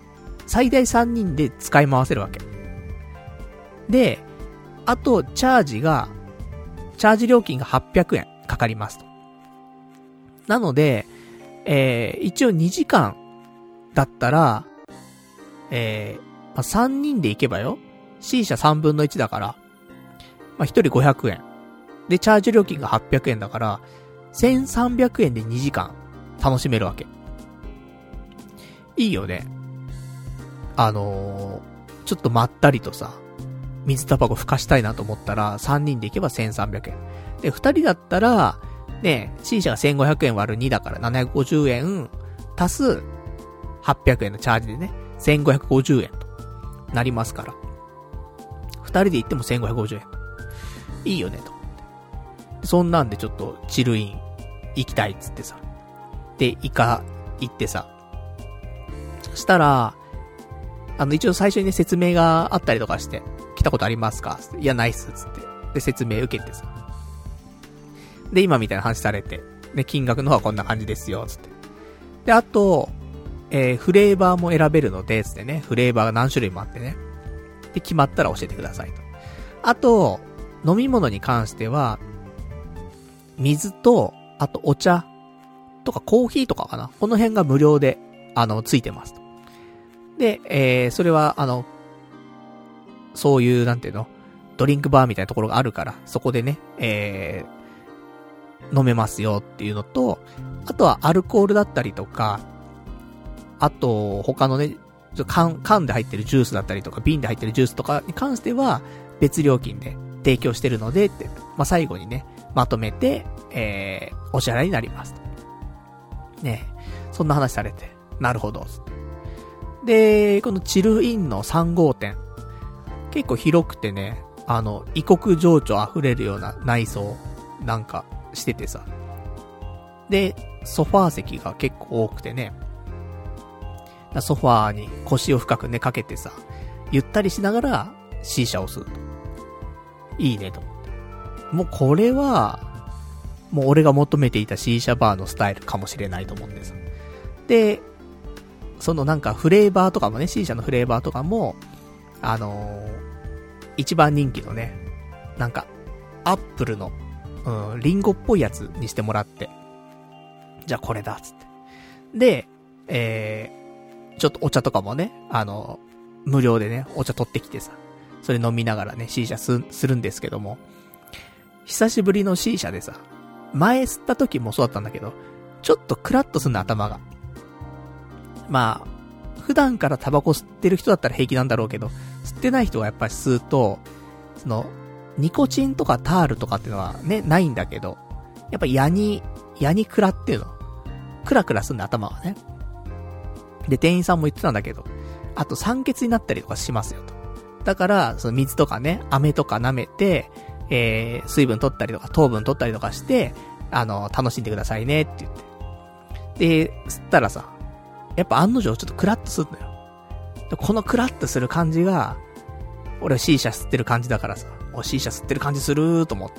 最大さんにんで使い回せるわけ。で、あと、チャージが、チャージ料金がはっぴゃくえんかかりますと。なので、えー、一応にじかんだったら、えー、まあ、さんにんで行けばよ。C 社さんぶんのいちだから、まあ、ひとりごひゃくえん。で、チャージ料金がはっぴゃくえんだから、せんさんびゃくえんでにじかん楽しめるわけ。いいよね。あのー、ちょっとまったりとさ、水タバコ吹かしたいなと思ったら、さんにんで行けばせんさんびゃくえん。で、ふたりだったら、ね、C 社がせんごひゃくえん割るにだからななひゃくごじゅうえん、足すはっぴゃくえんのチャージでね、せんごひゃくごじゅうえんとなりますから。ふたりで行ってもせんごひゃくごじゅうえん。いいよね、と思って。そんなんでちょっと、チルイン行きたいっつってさ。で、イカ行ってさ、したら、あの、一応最初にね、説明があったりとかして、来たことありますか？いや、ないっす、つって。で、説明受けてさ。で、今みたいな話されて、で、金額の方はこんな感じですよ、つって。で、あと、えー、フレーバーも選べるので、つってね、フレーバーが何種類もあってね。で、決まったら教えてくださいと。あと、飲み物に関しては、水と、あとお茶とかコーヒーとかかな。この辺が無料で、あの、ついてますと。で、えー、それは、あの、そういう、なんていうの、ドリンクバーみたいなところがあるから、そこでね、えー、飲めますよっていうのと、あとはアルコールだったりとか、あと、他のね、缶、缶で入ってるジュースだったりとか、瓶で入ってるジュースとかに関しては、別料金で提供してるので、って、まあ、最後にね、まとめて、えー、お支払いになりますと。ね、そんな話されて、なるほど。で、このチルインのさんごうてん、結構広くてね、あの、異国情緒あふれるような内装なんかしててさ。で、ソファー席が結構多くてね、ソファーに腰を深くね、かけてさ、ゆったりしながら C 社を吸うと。いいねと思って。もうこれは、もう俺が求めていた C 社バーのスタイルかもしれないと思ってさ。で、そのなんかフレーバーとかもね、C 社のフレーバーとかも、あのー、一番人気のね、なんか、アップルの、うん、リンゴっぽいやつにしてもらって、じゃあこれだ、つって。で、えー、ちょっとお茶とかもね、あの、無料でね、お茶取ってきてさ、それ飲みながらね、C 社す、するんですけども、久しぶりの C 社でさ、前吸った時もそうだったんだけど、ちょっとクラッとすんの、頭が。まあ、普段からタバコ吸ってる人だったら平気なんだろうけど、吸ってない人がやっぱり吸うと、その、ニコチンとかタールとかっていうのはね、ないんだけど、やっぱヤニ、ヤニクラっていうの、クラクラすんの、頭がね。で、店員さんも言ってたんだけど、あと酸欠になったりとかしますよと。だから、その水とかね、飴とか舐めて、えー、水分取ったりとか、糖分取ったりとかして、あの、楽しんでくださいねって言って。で、吸ったらさ、やっぱ案の定ちょっとクラッとするんだよ。このクラッとする感じが、俺 C 社吸ってる感じだからさ、お C 社吸ってる感じするーと思っ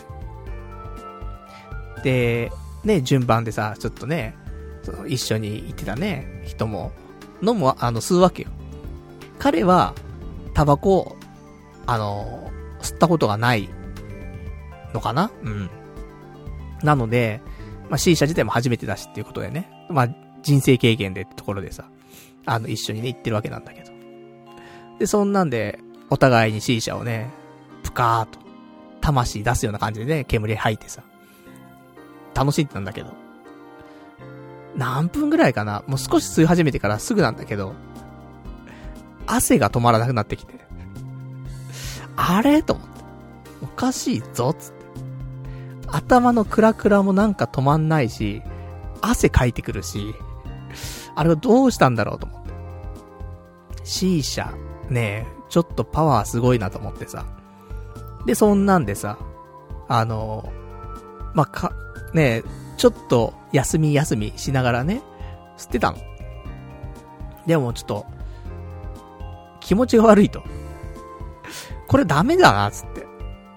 て。で、ね、順番でさ、ちょっとね、その一緒に行ってたね、人も、のも、あの、吸うわけよ。彼は、タバコを、あの、吸ったことがないのかな？うん。なので、まあ、C 社自体も初めてだしっていうことでね、まあ、人生経験でってところでさ、あの、一緒にね、行ってるわけなんだけど。で、そんなんで、お互いに C 社をね、ぷかーっと、魂出すような感じでね、煙吐いてさ、楽しんでたんだけど。何分ぐらいかな？もう少し吸い始めてからすぐなんだけど、汗が止まらなくなってきて。あれ？と思って。おかしいぞ、つって。頭のクラクラもなんか止まんないし、汗かいてくるし、あれはどうしたんだろうと思って。C 社、ねえ、ちょっとパワーすごいなと思ってさ。で、そんなんでさ、あの、まあ、か、ねえ、ちょっと休み休みしながらね、吸ってたの。でもちょっと、気持ちが悪いと。これダメだな、つって。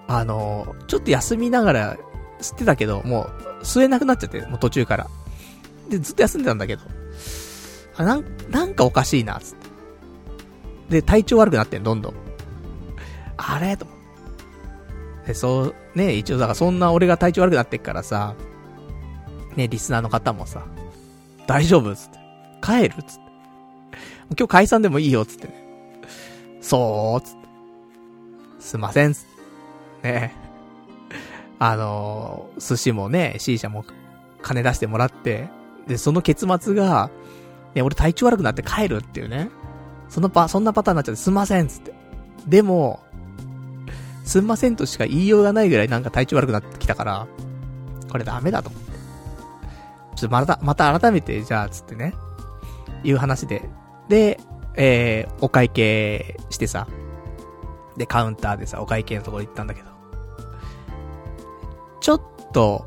あの、ちょっと休みながら吸ってたけど、もう吸えなくなっちゃって、もう途中から。で、ずっと休んでたんだけど。あ、なん、なんかおかしいな、つって。で、体調悪くなってん、どんどん。あれと思って。で、そう、ね、一応、だからそんな俺が体調悪くなってっからさ、ね、リスナーの方もさ、大丈夫つって。帰るつって。今日解散でもいいよつってね。そうつって。すいませんつって。ねあのー、寿司もね、C 社も金出してもらって、で、その結末が、ね、俺体調悪くなって帰るっていうね。そのパ、そんなパターンになっちゃってすいませんつって。でも、すんませんとしか言いようがないぐらいなんか体調悪くなってきたから、これダメだと思って。ちょっとまた、また改めて、じゃあ、つってね。いう話で。で、えー、お会計してさ。で、カウンターでさ、お会計のところ行ったんだけど。ちょっと、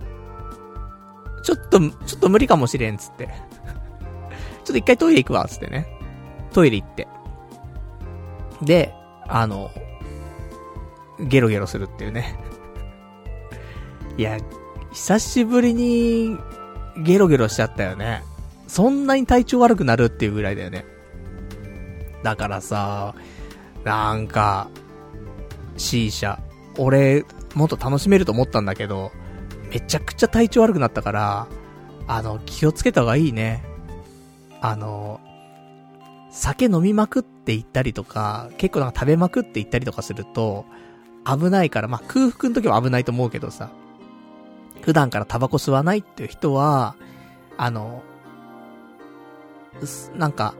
ちょっと、ちょっと無理かもしれん、つって。ちょっと一回トイレ行くわ、つってね。トイレ行って。で、あの、ゲロゲロするっていうね。いや、久しぶりに、ゲロゲロしちゃったよね。そんなに体調悪くなるっていうぐらいだよね。だからさ、なんか C 社、俺もっと楽しめると思ったんだけど、めちゃくちゃ体調悪くなったから、あの気をつけた方がいいね。あの酒飲みまくって行ったりとか、結構なんか食べまくって行ったりとかすると危ないから、まあ空腹の時は危ないと思うけどさ。普段からタバコ吸わないっていう人は、あの、なんか、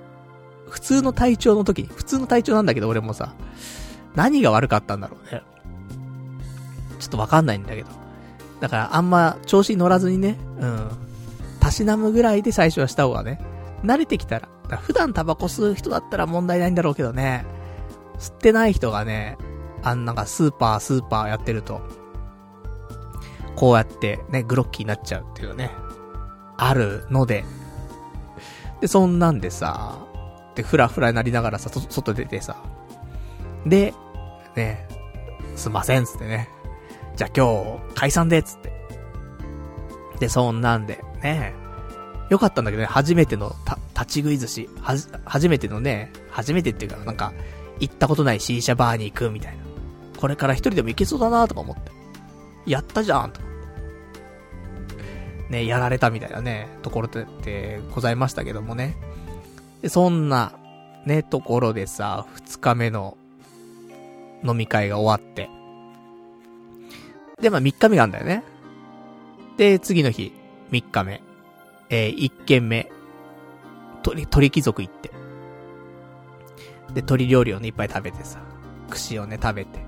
普通の体調の時に、普通の体調なんだけど俺もさ、何が悪かったんだろうね。ちょっとわかんないんだけど。だからあんま調子に乗らずにね、うん。たしなむぐらいで最初はした方がね、慣れてきたら。だから普段タバコ吸う人だったら問題ないんだろうけどね、吸ってない人がね、あんなんかスーパースーパーやってると、こうやってね、グロッキーになっちゃうっていうね、あるので。で、そんなんでさ、で、フラフラになりながらさ、外出てさ、で、ね、すいません、つってね。じゃあ今日、解散で、つって。で、そんなんで、ね、よかったんだけどね、初めてのた、立ち食い寿司、はじ、初めてのね、初めてっていうか、なんか、行ったことない C 社バーに行くみたいな。これから一人でも行けそうだなとか思って。やったじゃんとね、やられたみたいなねところってございましたけどもね。で、そんなねところでさ、二日目の飲み会が終わって、で、まあ三日目なんだよね。で、次の日三日目、えー、一軒目鳥鳥貴族行って、で、鳥料理をねいっぱい食べてさ、串をね食べて、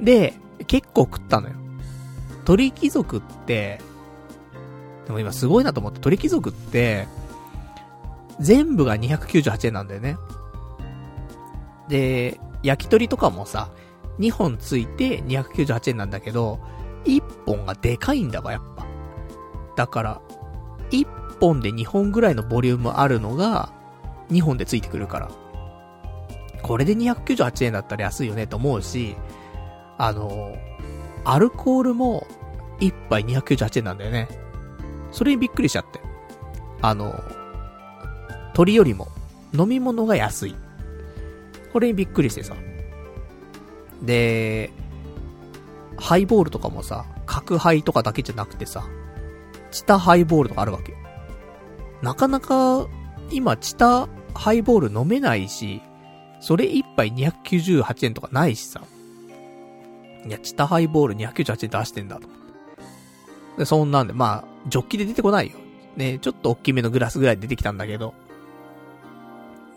で、結構食ったのよ。鳥貴族って、でも今すごいなと思って、鳥貴族って、全部がにひゃくきゅうじゅうはちえんなんだよね。で、焼き鳥とかもさ、にほんついてにひゃくきゅうじゅうはちえんなんだけど、いっぽんがでかいんだわ、やっぱ。だから、いっぽんでにほんぐらいのボリュームあるのが、にほんでついてくるから、これでにひゃくきゅうじゅうはちえんだったら安いよねと思うし、あのアルコールもいっぱいにひゃくきゅうじゅうはちえんなんだよね。それにびっくりしちゃって、あの鳥よりも飲み物が安い、これにびっくりしてさ。でハイボールとかもさ、角ハイとかだけじゃなくてさ、チタハイボールとかあるわけ。なかなか今チタハイボール飲めないし、それいっぱいにひゃくきゅうじゅうはちえんとかないしさ、いやチタハイボールにひゃくきゅうじゅうはちえん出してんだと。でそんなんで、まあジョッキで出てこないよね、ちょっと大きめのグラスぐらい出てきたんだけど、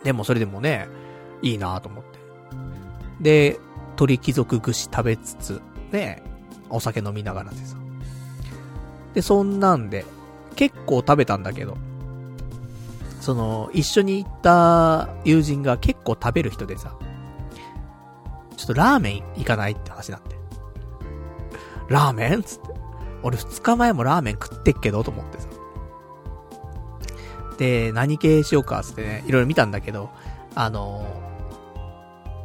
でもそれでもねいいなぁと思って、で鳥貴族串食べつつね、お酒飲みながらでさ、でそんなんで結構食べたんだけど、その一緒に行った友人が結構食べる人でさ、ちょっとラーメン行かないって話になって、ラーメンつって、俺ふつかまえもラーメン食ってっけどと思ってさ、で何系しようかつってね、いろいろ見たんだけど、あの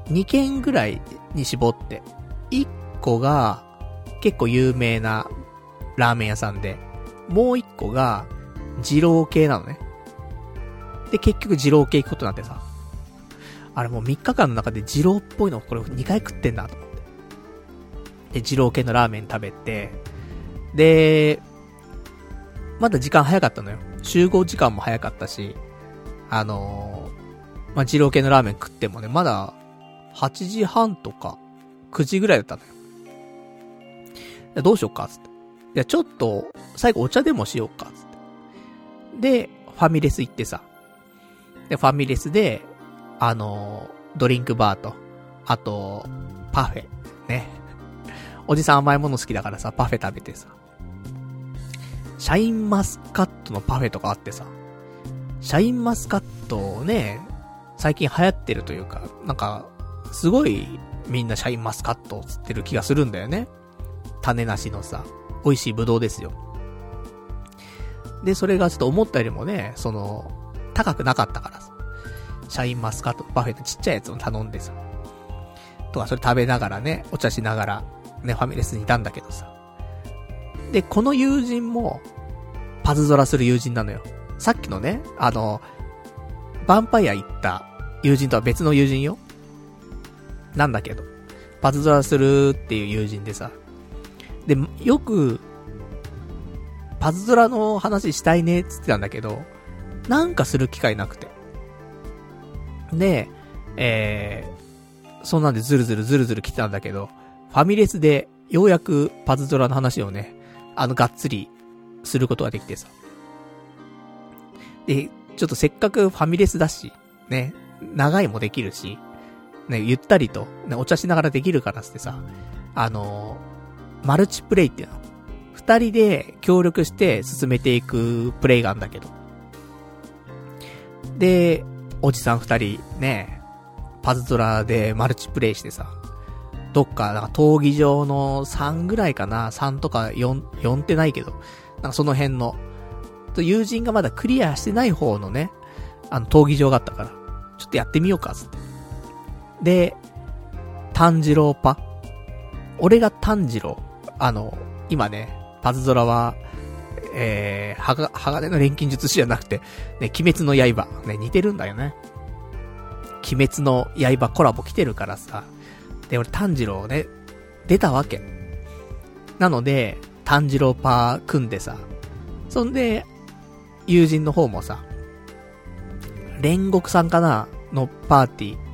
にけんぐらいに絞って、いっこが結構有名なラーメン屋さんで、もういっこが二郎系なのね。で結局二郎系行くことになってさ、あれもうみっかかんの中で二郎っぽいのこれにかい食ってんだと思って、で二郎系のラーメン食べて、でまだ時間早かったのよ、集合時間も早かったし、あのー、まあ、二郎系のラーメン食ってもね、まだはちじはんとかくじぐらいだったのよ。どうしようかつって、いやちょっと最後お茶でもしようかつって、でファミレス行ってさ、でファミレスであのー、ドリンクバーと、あとパフェねおじさん甘いもの好きだからさ、パフェ食べてさ、シャインマスカットのパフェとかあってさ、シャインマスカットね最近流行ってるというか、なんかすごいみんなシャインマスカットを釣ってる気がするんだよね。種なしのさ、美味しいブドウですよ。でそれがちょっと思ったよりもね、その高くなかったからさ、シャインマスカットパフェのちっちゃいやつを頼んでさとか、それ食べながらね、お茶しながらね、ファミレスにいたんだけどさ、でこの友人もパズドラする友人なのよ。さっきのね、あのヴァンパイア行った友人とは別の友人よ、なんだけどパズドラするっていう友人でさ、でよくパズドラの話したいねっつってたんだけど、なんかする機会なくて、で、えー、そんなんでズルズルズルズル来てたんだけど、ファミレスでようやくパズドラの話をね、あのがっつりすることができてさ、でちょっとせっかくファミレスだしね、長いもできるしね、ゆったりと、ね、お茶しながらできるからってさ、あのー、マルチプレイっていうの、二人で協力して進めていくプレイがあるんだけど、でおじさん二人ねパズドラでマルチプレイしてさ、どっかなんか闘技場のさんぐらいかな、さんとかよん、よんってないけど、なんかその辺の友人がまだクリアしてない方のね、あの闘技場があったから、ちょっとやってみようかっつって、で炭治郎パ、俺が炭治郎、あの今ねパズドラは、えー、はが鋼の錬金術師じゃなくて、ね、鬼滅の刃ね、似てるんだよね、鬼滅の刃コラボ来てるからさ、で俺炭治郎ね出たわけなので炭治郎パ組んでさ、そんで友人の方もさ煉獄さんかなのパーティー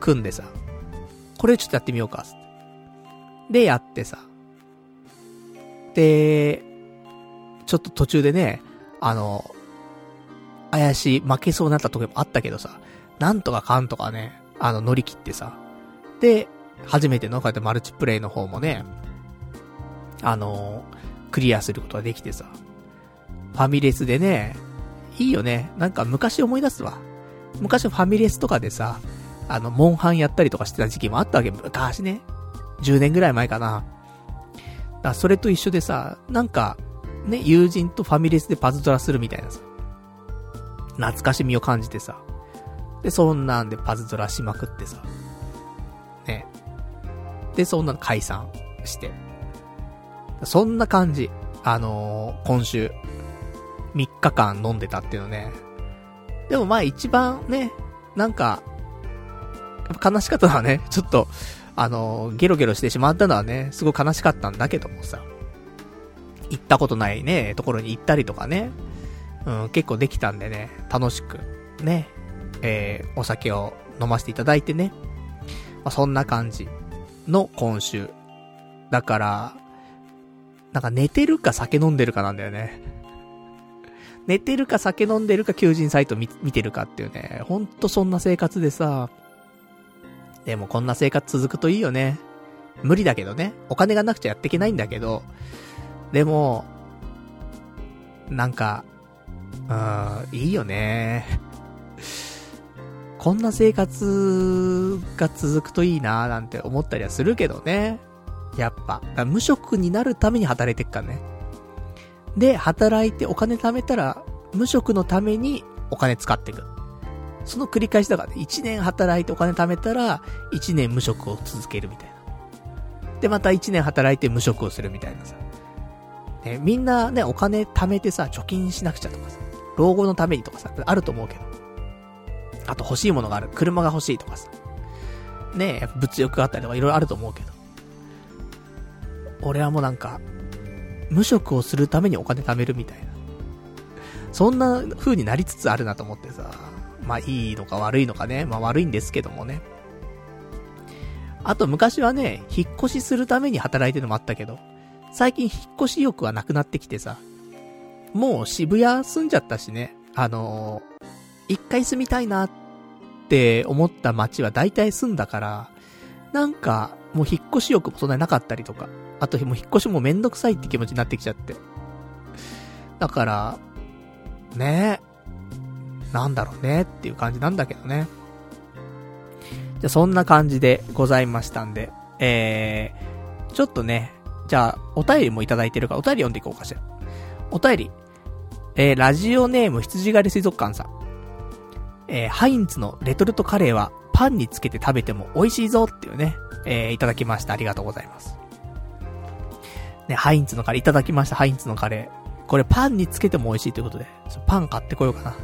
組んでさ、これちょっとやってみようかでやってさ、でちょっと途中でね、あの怪しい負けそうになった時もあったけどさ、なんとかかんとかね、あの乗り切ってさ、で初めてのこうやってマルチプレイの方もね、あのクリアすることができてさ、ファミレスでねいいよね、なんか昔思い出すわ、昔のファミレスとかでさ、あのモンハンやったりとかしてた時期もあったわけ、昔ねじゅうねんぐらい前かな。だからそれと一緒でさ、なんかね友人とファミレスでパズドラするみたいなさ、懐かしみを感じてさ、で、そんなんでパズドラしまくってさ。ね。で、そんなの解散して。そんな感じ。あのー、今週、みっかかん飲んでたっていうのね。でもまあ一番ね、なんか、やっぱ悲しかったのはね、ちょっと、あのー、ゲロゲロしてしまったのはね、すごい悲しかったんだけどもさ。行ったことないね、ところに行ったりとかね。うん、結構できたんでね、楽しく、ね。えー、お酒を飲ませていただいてね。まあ、そんな感じの今週。だから、なんか寝てるか酒飲んでるかなんだよね。寝てるか酒飲んでるか求人サイト 見, 見てるかっていうね。ほんとそんな生活でさ。でもこんな生活続くといいよね。無理だけどね。お金がなくちゃやっていけないんだけど。でも、なんか、うーん、いいよね。こんな生活が続くといいなーなんて思ったりはするけどね。やっぱ。無職になるために働いてっからね。で、働いてお金貯めたら、無職のためにお金使っていく。その繰り返しだからね。いちねん働いてお金貯めたら、いちねん無職を続けるみたいな。で、またいちねん働いて無職をするみたいなさ。ね、みんなね、お金貯めてさ、貯金しなくちゃとかさ、老後のためにとかさ、あると思うけど。あと欲しいものがある。車が欲しいとかさ。ねえ、物欲があったりとかいろいろあると思うけど。俺はもうなんか、無職をするためにお金貯めるみたいな。そんな風になりつつあるなと思ってさ。まあいいのか悪いのかね。まあ悪いんですけどもね。あと昔はね、引っ越しするために働いてるのもあったけど、最近引っ越し欲はなくなってきてさ。もう渋谷住んじゃったしね。あのー、一回住みたいなって思った街は大体住んだから、なんかもう引っ越し欲もそんなになかったりとか、あともう引っ越しもめんどくさいって気持ちになってきちゃって。だから、ねえ、なんだろうねっていう感じなんだけどね。じゃあそんな感じでございましたんで、えー、ちょっとね、じゃあお便りもいただいてるからお便り読んでいこうかしら。お便り、えー、ラジオネーム羊狩り水族館さん。えー、ハインツのレトルトカレーはパンにつけて食べても美味しいぞっていうね、えー、いただきました。ありがとうございます。ね、ハインツのカレーいただきました。ハインツのカレー。これパンにつけても美味しいということで、パン買ってこようかな。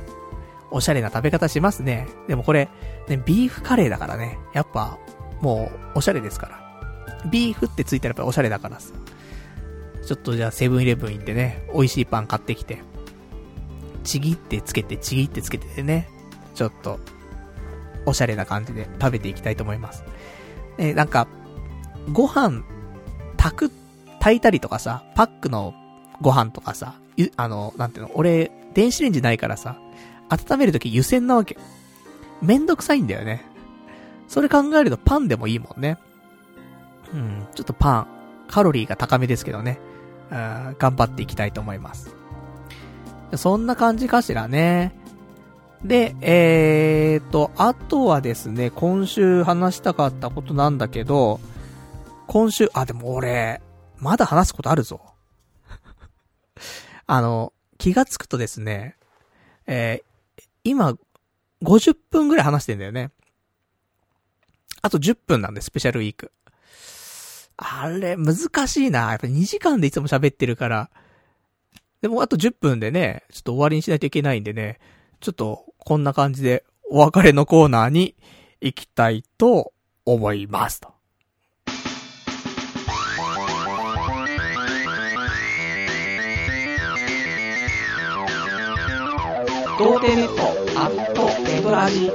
おしゃれな食べ方しますね。でもこれ、ね、ビーフカレーだからね。やっぱ、もう、おしゃれですから。ビーフってついたらやっぱおしゃれだからさ。ちょっとじゃあセブンイレブン行ってね、美味しいパン買ってきて、ちぎってつけて、ちぎってつけててね。ちょっとおしゃれな感じで食べていきたいと思います。え、なんかご飯炊く炊いたりとかさ、パックのご飯とかさ、あのなんていうの、俺電子レンジないからさ、温めるとき湯煎なわけ。めんどくさいんだよね。それ考えるとパンでもいいもんね。うん、ちょっとパンカロリーが高めですけどね、うん、頑張っていきたいと思います。そんな感じかしらね。で、えーと、あとはですね、今週話したかったことなんだけど、今週、あ、でも俺、まだ話すことあるぞ。あの、気がつくとですね、えー、今、ごじゅっぷんぐらい話してんだよね。あとじゅっぷんなんで、スペシャルウィーク。あれ、難しいな。やっぱにじかんでいつも喋ってるから、でもあとじゅっぷんでね、ちょっと終わりにしないといけないんでね、ちょっと、こんな感じで、お別れのコーナーに行きたいと思いますと。童貞ネットアットネトラジ。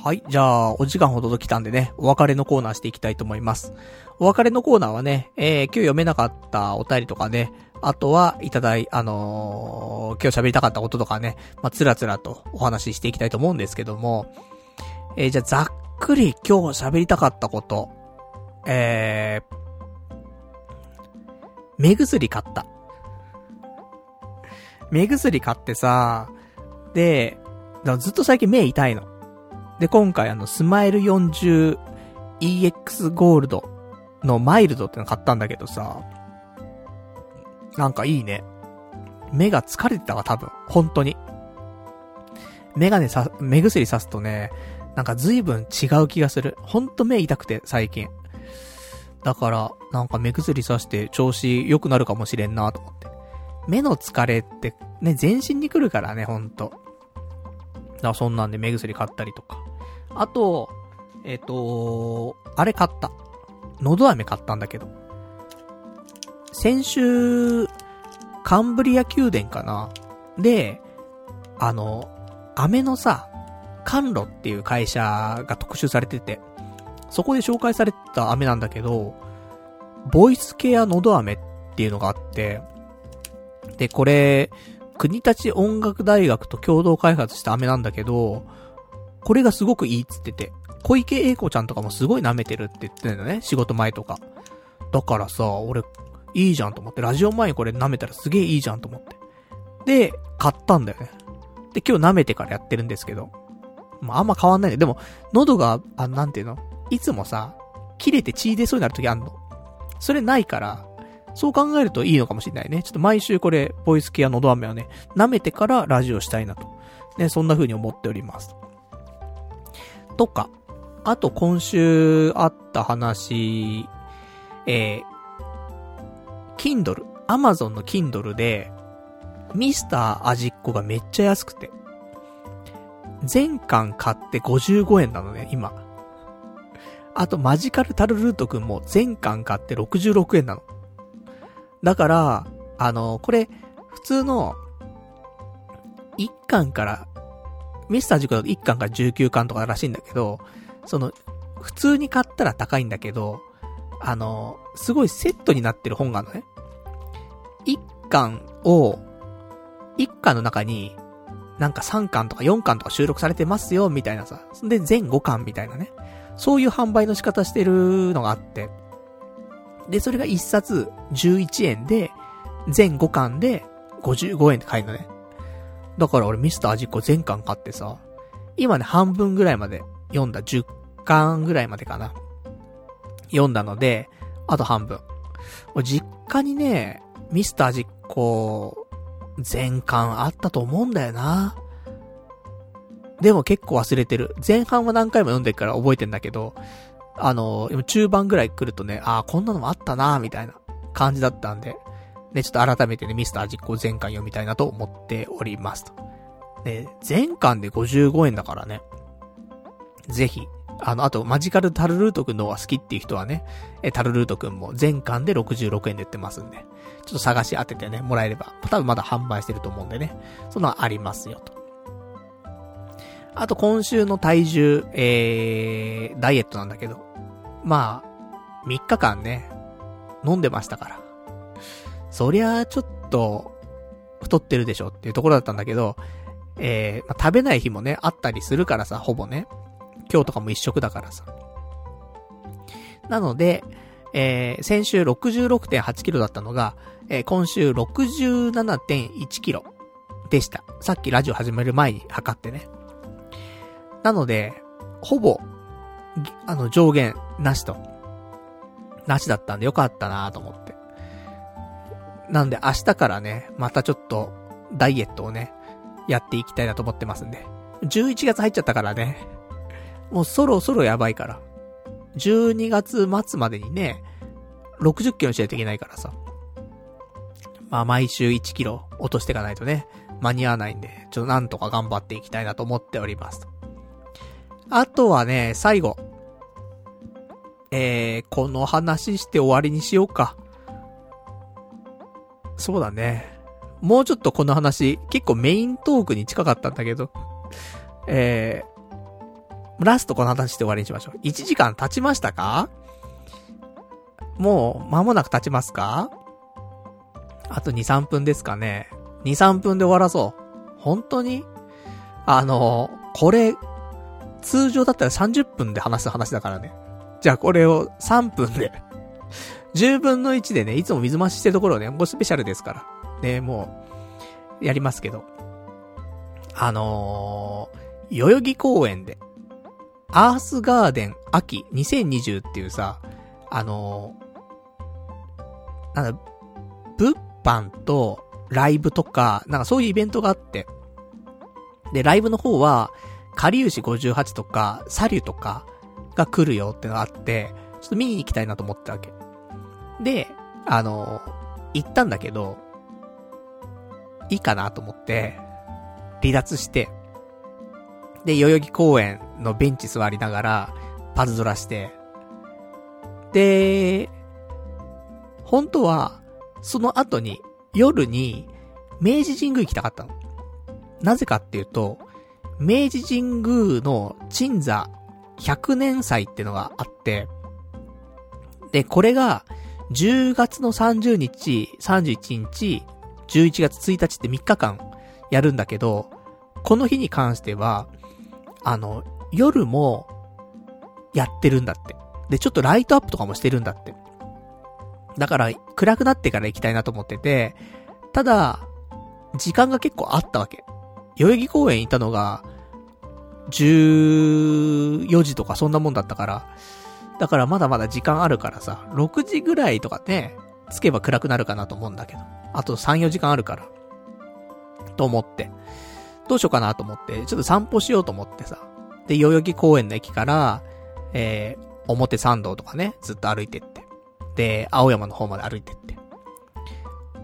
はい、じゃあお時間ほど来たんでね、お別れのコーナーしていきたいと思います。お別れのコーナーはね、えー、今日読めなかったお便りとかね、あとはいただいあのー、今日喋りたかったこととかね、まあ、つらつらとお話ししていきたいと思うんですけども、えー、じゃあざっくり今日喋りたかったこと、えー、目薬買った。目薬買ってさ、でずっと最近目痛いので、今回あの、スマイルよんじゅうイーエックス ゴールドのマイルドっての買ったんだけどさ、なんかいいね。目が疲れてたわ、多分。本当に。メガネさ、目薬さすとね、なんか随分違う気がする。ほんと目痛くて、最近。だから、なんか目薬さして調子良くなるかもしれんなと思って。目の疲れって、ね、全身に来るからね、ほんと。だからそんなんで目薬買ったりとか。あと、えっと、あれ買った。喉飴買ったんだけど。先週、カンブリア宮殿かなで、あの、飴のさ、甘露っていう会社が特集されてて、そこで紹介された飴なんだけど、ボイスケアのど飴っていうのがあって、で、これ、国立音楽大学と共同開発した飴なんだけど、これがすごくいいっつってて、小池栄子ちゃんとかもすごい舐めてるって言ってんだね、仕事前とか。だからさ、俺、いいじゃんと思って、ラジオ前にこれ舐めたらすげえいいじゃんと思って。で、買ったんだよね。で、今日舐めてからやってるんですけど、まあ、あんま変わんないね。でも、喉が、あ、なんていうの？いつもさ、切れて血出そうになる時あんの。それないから、そう考えるといいのかもしれないね。ちょっと毎週これ、ボイスケア喉飴をね、舐めてからラジオしたいなと。ね、そんな風に思っております。とか、あと今週あった話、えー、Kindle、Amazon の Kindle で、ミスター味っ子がめっちゃ安くて全巻買ってごじゅうごえんなのね今。あとマジカルタルルートくんも全巻買ってろくじゅうろくえんなのだから、あのこれ普通のいっかんから、ミスター味っ子だといっかんからじゅうきゅうかんとからしいんだけど、その普通に買ったら高いんだけど、あのすごいセットになってる本があるのね。いっかんをいっかんの中に、なんかさんかんとかよんかんとか収録されてますよ、みたいなさ。で、全ごかんみたいなね。そういう販売の仕方してるのがあって。で、それがいっさつじゅういちえんで、全ごかんでごじゅうごえんって買えるのね。だから俺ミスター味っ子全巻買ってさ、今ね、半分ぐらいまで読んだ、じゅっかんぐらいまでかな。読んだので、あと半分。実家にね、ミスター味っ子、前巻あったと思うんだよな。でも結構忘れてる。前半は何回も読んでるから覚えてんだけど、あの中盤ぐらい来るとね、あーこんなのもあったなみたいな感じだったんでね、ちょっと改めてねミスター味っ子前巻読みたいなと思っておりますと。で、前巻でごじゅうごえんだからね、ぜひあのあとマジカルタルルートくんの方が好きっていう人はね、えタルルートくんも全巻でろくじゅうろくえんで売ってますんで、ちょっと探し当ててねもらえれば、多分まだ販売してると思うんでね、そんなのありますよと。あと今週の体重、えー、ダイエットなんだけど、まあみっかかんね飲んでましたから、そりゃちょっと太ってるでしょっていうところだったんだけど、えー、まあ、食べない日もねあったりするからさ、ほぼね今日とかも一食だからさ。なので、えー、先週 ろくじゅうろくてんはちキロ だったのが、えー、今週 ろくじゅうななてんいちキロ でした。さっきラジオ始める前に測ってね。なので、ほぼ、あの、上限なしと。なしだったんでよかったなと思って。なんで明日からね、またちょっとダイエットをね、やっていきたいなと思ってますんで。じゅういちがつ入っちゃったからね。もうそろそろやばいから。じゅうにがつまつまでにね、ろくじゅっキロにしないといけないからさ。まあ毎週いちキロ落としていかないとね、間に合わないんで、ちょっとなんとか頑張っていきたいなと思っております。あとはね、最後。えー、この話して終わりにしようか。そうだね。もうちょっとこの話、結構メイントークに近かったんだけど。えー、ラストこの話して終わりにしましょう。いちじかん経ちましたか？もう間もなく経ちますか？あとに、さんぷんですかね。に、さんぷんで終わらそう。本当に？あの、これ、通常だったらさんじゅっぷんで話す話だからね。じゃあこれをさんぷんで。じゅうぶんのいちでね、いつも水増ししてるところをね、もうスペシャルですから。ね、もう、やりますけど。あのー、代々木公園で、アースガーデン秋にせんにじゅうっていうさ、あのー、なんだ、物販とライブとか、なんかそういうイベントがあって、で、ライブの方は、かりゆしごじゅうはちとか、サリュとかが来るよってのがあって、ちょっと見に行きたいなと思ったわけ。で、あのー、行ったんだけど、いいかなと思って、離脱して、で、代々木公園のベンチ座りながら、パズドラして、で、本当は、その後に、夜に、明治神宮行きたかったの。なぜかっていうと、明治神宮の鎮座ひゃくねん祭ってのがあって、で、これが、じゅうがつのさんじゅうにち、さんじゅういちにち、じゅういちがつついたちってみっかかんやるんだけど、この日に関しては、あの、夜もやってるんだって。で、ちょっとライトアップとかもしてるんだって。だから、暗くなってから行きたいなと思ってて、ただ、時間が結構あったわけ。代々木公園行ったのが、じゅうよじとかそんなもんだったから、だからまだまだ時間あるからさ、ろくじぐらいとかね、つけば暗くなるかなと思うんだけど。あとさん、よじかんあるから。と思って。どうしようかなと思って、ちょっと散歩しようと思ってさ。で、代々木公園の駅から、えー、表参道とかね、ずっと歩いてって。で、青山の方まで歩いてって。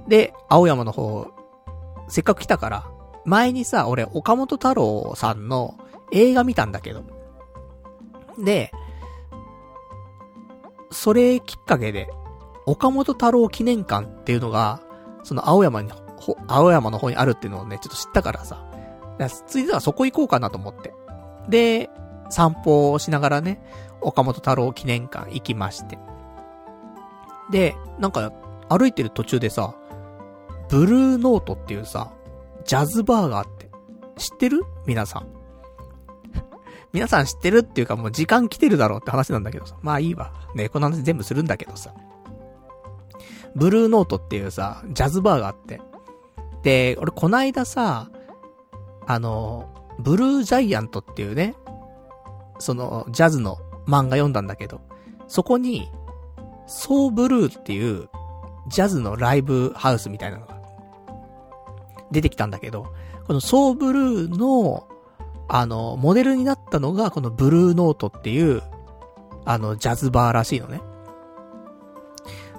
で、青山の方、せっかく来たから、前にさ、俺、岡本太郎さんの映画見たんだけど。で、それきっかけで、岡本太郎記念館っていうのが、その青山に、青山の方にあるっていうのをね、ちょっと知ったからさ。ついではそこ行こうかなと思って。で、散歩をしながらね、岡本太郎記念館行きまして。で、なんか、歩いてる途中でさ、ブルーノートっていうさ、ジャズバーがあって。知ってる？皆さん。皆さん知ってるっていうかもう時間来てるだろうって話なんだけどさ。まあいいわ。ね、この話全部するんだけどさ。ブルーノートっていうさ、ジャズバーがあって。で、俺こないださ、あの、ブルージャイアントっていうね、その、ジャズの漫画読んだんだけど、そこに、ソーブルーっていう、ジャズのライブハウスみたいなのが、出てきたんだけど、このソーブルーの、あの、モデルになったのが、このブルーノートっていう、あの、ジャズバーらしいのね。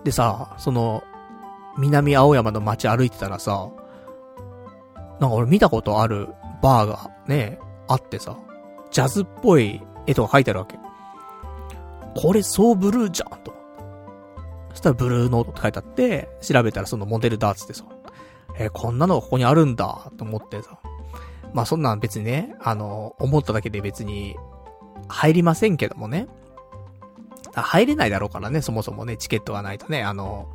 でさ、その、南青山の街歩いてたらさ、なんか俺見たことあるバーがね、あってさ、ジャズっぽい絵とか描いてあるわけ。これソーブルーじゃんと。そしたらブルーノートって書いてあって、調べたらそのモデルだっつってさ、えー、こんなのがここにあるんだと思ってさ、まあそんなん別にね、あの、思っただけで別に入りませんけどもね。入れないだろうからね、そもそもね、チケットがないとね、あの、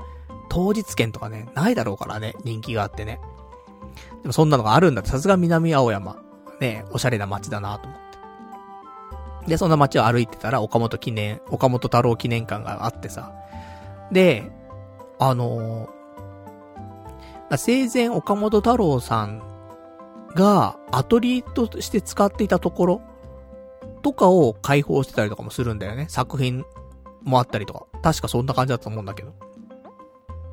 当日券とかね、ないだろうからね、人気があってね。でもそんなのがあるんだって、さすが南青山。ね、おしゃれな街だなと思って。で、そんな街を歩いてたら、岡本記念、岡本太郎記念館があってさ。で、あのー、生前岡本太郎さんがアトリエとして使っていたところとかを開放してたりとかもするんだよね。作品もあったりとか。確かそんな感じだと思うんだけど。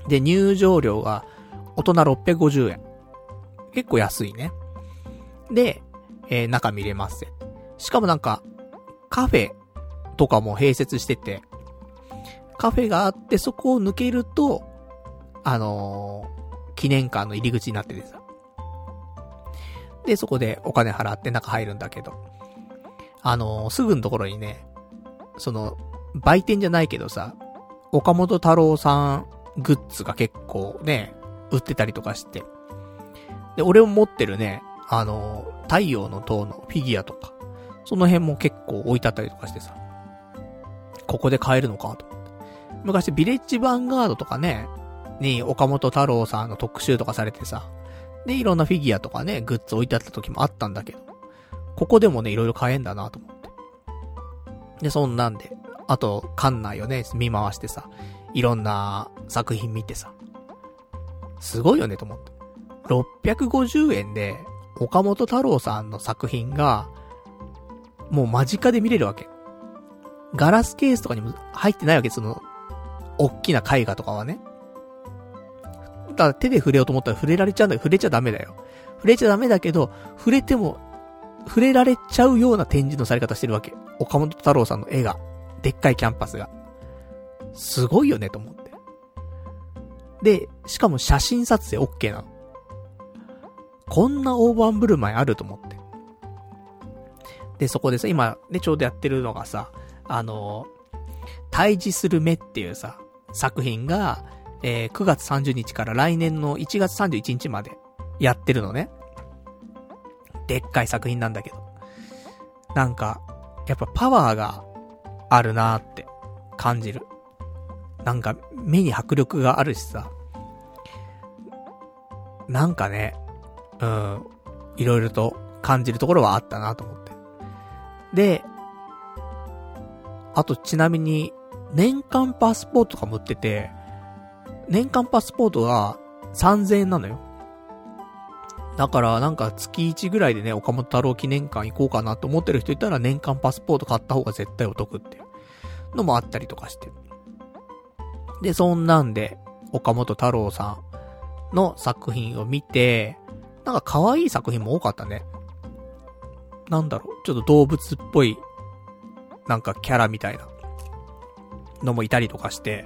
で、入場料が大人ろっぴゃくごじゅうえん。結構安いね。で、えー、中見れます。しかもなんか、カフェとかも併設してて、カフェがあってそこを抜けると、あのー、記念館の入り口になっててさ。で、そこでお金払って中入るんだけど、あのー、すぐのところにね、その、売店じゃないけどさ、岡本太郎さんグッズが結構ね、売ってたりとかして、で、俺も持ってるね、あの、太陽の塔のフィギュアとか、その辺も結構置いてあったりとかしてさ、ここで買えるのかと思って。昔ビレッジヴァンガードとかね、に岡本太郎さんの特集とかされてさ、で、いろんなフィギュアとかね、グッズ置いてあった時もあったんだけど、ここでもね、いろいろ買えんだなと思って。で、そんなんで、あと、館内をね、見回してさ、いろんな作品見てさ、すごいよねと思って。ろっぴゃくごじゅうえんで岡本太郎さんの作品がもう間近で見れるわけ。ガラスケースとかにも入ってないわけ、そのおっきな絵画とかはね。だから手で触れようと思ったら触れられちゃうんだけど、触れちゃダメだよ。触れちゃダメだけど、触れても触れられちゃうような展示のされ方してるわけ。岡本太郎さんの絵が、でっかいキャンパスがすごいよねと思って。でしかも写真撮影 OK なの。こんな大盤振る舞いあると思って。でそこでさ、今ねちょうどやってるのがさ、あの対峙する目っていうさ作品が、えー、くがつさんじゅうにちから来年のいちがつさんじゅういちにちまでやってるのね。でっかい作品なんだけど、なんかやっぱパワーがあるなーって感じる。なんか目に迫力があるしさ、なんかね、うん、いろいろと感じるところはあったなと思って。で、あとちなみに年間パスポートとかも売ってて、年間パスポートがさんぜんえんなのよ。だからなんかつきいちぐらいでね、岡本太郎記念館行こうかなと思ってる人いたら年間パスポート買った方が絶対お得っていうのもあったりとかして。で、そんなんで岡本太郎さんの作品を見て、なんか可愛い作品も多かったね。なんだろう、ちょっと動物っぽいなんかキャラみたいなのもいたりとかして、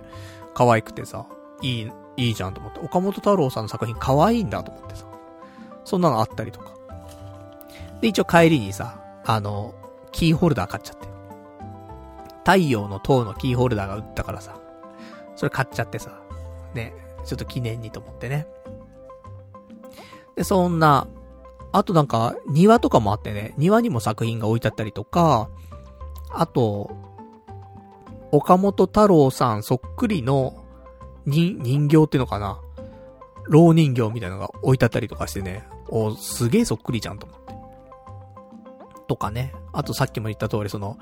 可愛くてさ、いい、いいじゃんと思って。岡本太郎さんの作品可愛いんだと思ってさ。そんなのあったりとか。で、一応帰りにさ、あの、キーホルダー買っちゃって。太陽の塔のキーホルダーが売ったからさ、それ買っちゃってさ、ね、ちょっと記念にと思ってね。で、そんな、あとなんか、庭とかもあってね、庭にも作品が置いてあったりとか、あと、岡本太郎さんそっくりの人、人形っていうのかな。老人形みたいなのが置いてあったりとかしてね、お、すげえそっくりじゃんと思って。とかね。あとさっきも言った通り、その、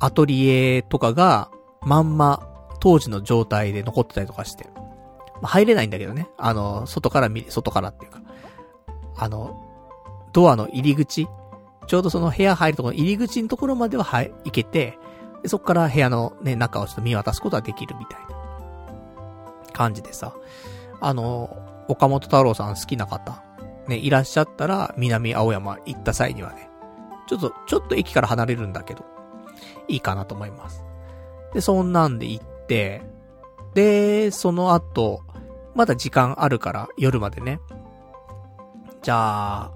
アトリエとかが、まんま、当時の状態で残ってたりとかして。まあ、入れないんだけどね。あの、外から見、外からっていうか。あの、ドアの入り口。ちょうどその部屋入るところの入り口のところまでは、はい、行けて、でそこから部屋のね、中をちょっと見渡すことはできるみたいな感じでさ。あの、岡本太郎さん好きな方、ね、いらっしゃったら、南青山行った際にはね、ちょっと、ちょっと駅から離れるんだけど、いいかなと思います。で、そんなんで行って、で、その後、まだ時間あるから、夜までね。じゃあ、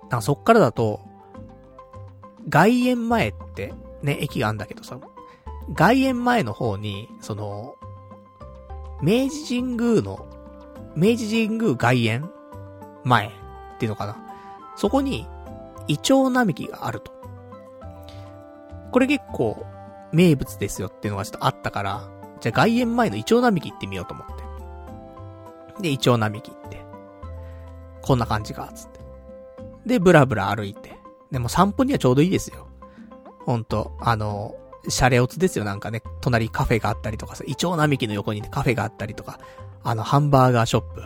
なんかそっからだと、外苑前って、ね、駅があるんだけどさ、外苑前の方に、その、明治神宮の、明治神宮外苑前っていうのかな。そこに、イチョウ並木があると。これ結構、名物ですよっていうのがちょっとあったから、じゃあ外苑前のイチョウ並木行ってみようと思って。で、イチョウ並木行って。こんな感じか、つって。で、ブラブラ歩いて。でも散歩にはちょうどいいですよ。ほんと、あの、シャレオツですよ。なんかね、隣カフェがあったりとかさ、イチョウ並木の横に、ね、カフェがあったりとか、あのハンバーガーショップ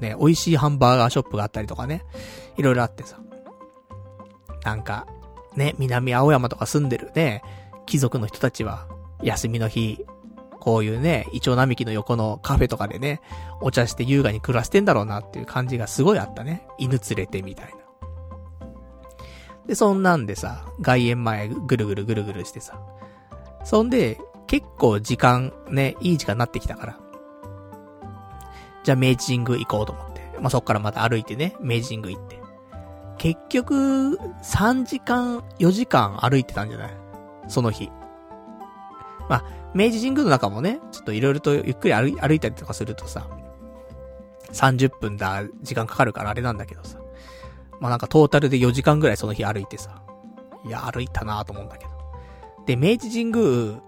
ね、美味しいハンバーガーショップがあったりとかね、いろいろあってさ、なんかね、南青山とか住んでるね貴族の人たちは休みの日こういうねイチョウ並木の横のカフェとかでねお茶して優雅に暮らしてんだろうなっていう感じがすごいあったね。犬連れてみたいな。でそんなんでさ、外苑前ぐるぐるぐるぐるしてさ、そんで、結構時間ね、いい時間になってきたから。じゃあ明治神宮行こうと思って。まあ、そっからまた歩いてね、明治神宮行って。結局、さんじかん、よじかん歩いてたんじゃない？その日。まあ、明治神宮の中もね、ちょっといろいろとゆっくり歩い、歩いたりとかするとさ、さんじゅっぷんだ、時間かかるからあれなんだけどさ。まあ、なんかトータルでよじかんぐらいその日歩いてさ。いや、歩いたなぁと思うんだけど。で、明治神宮、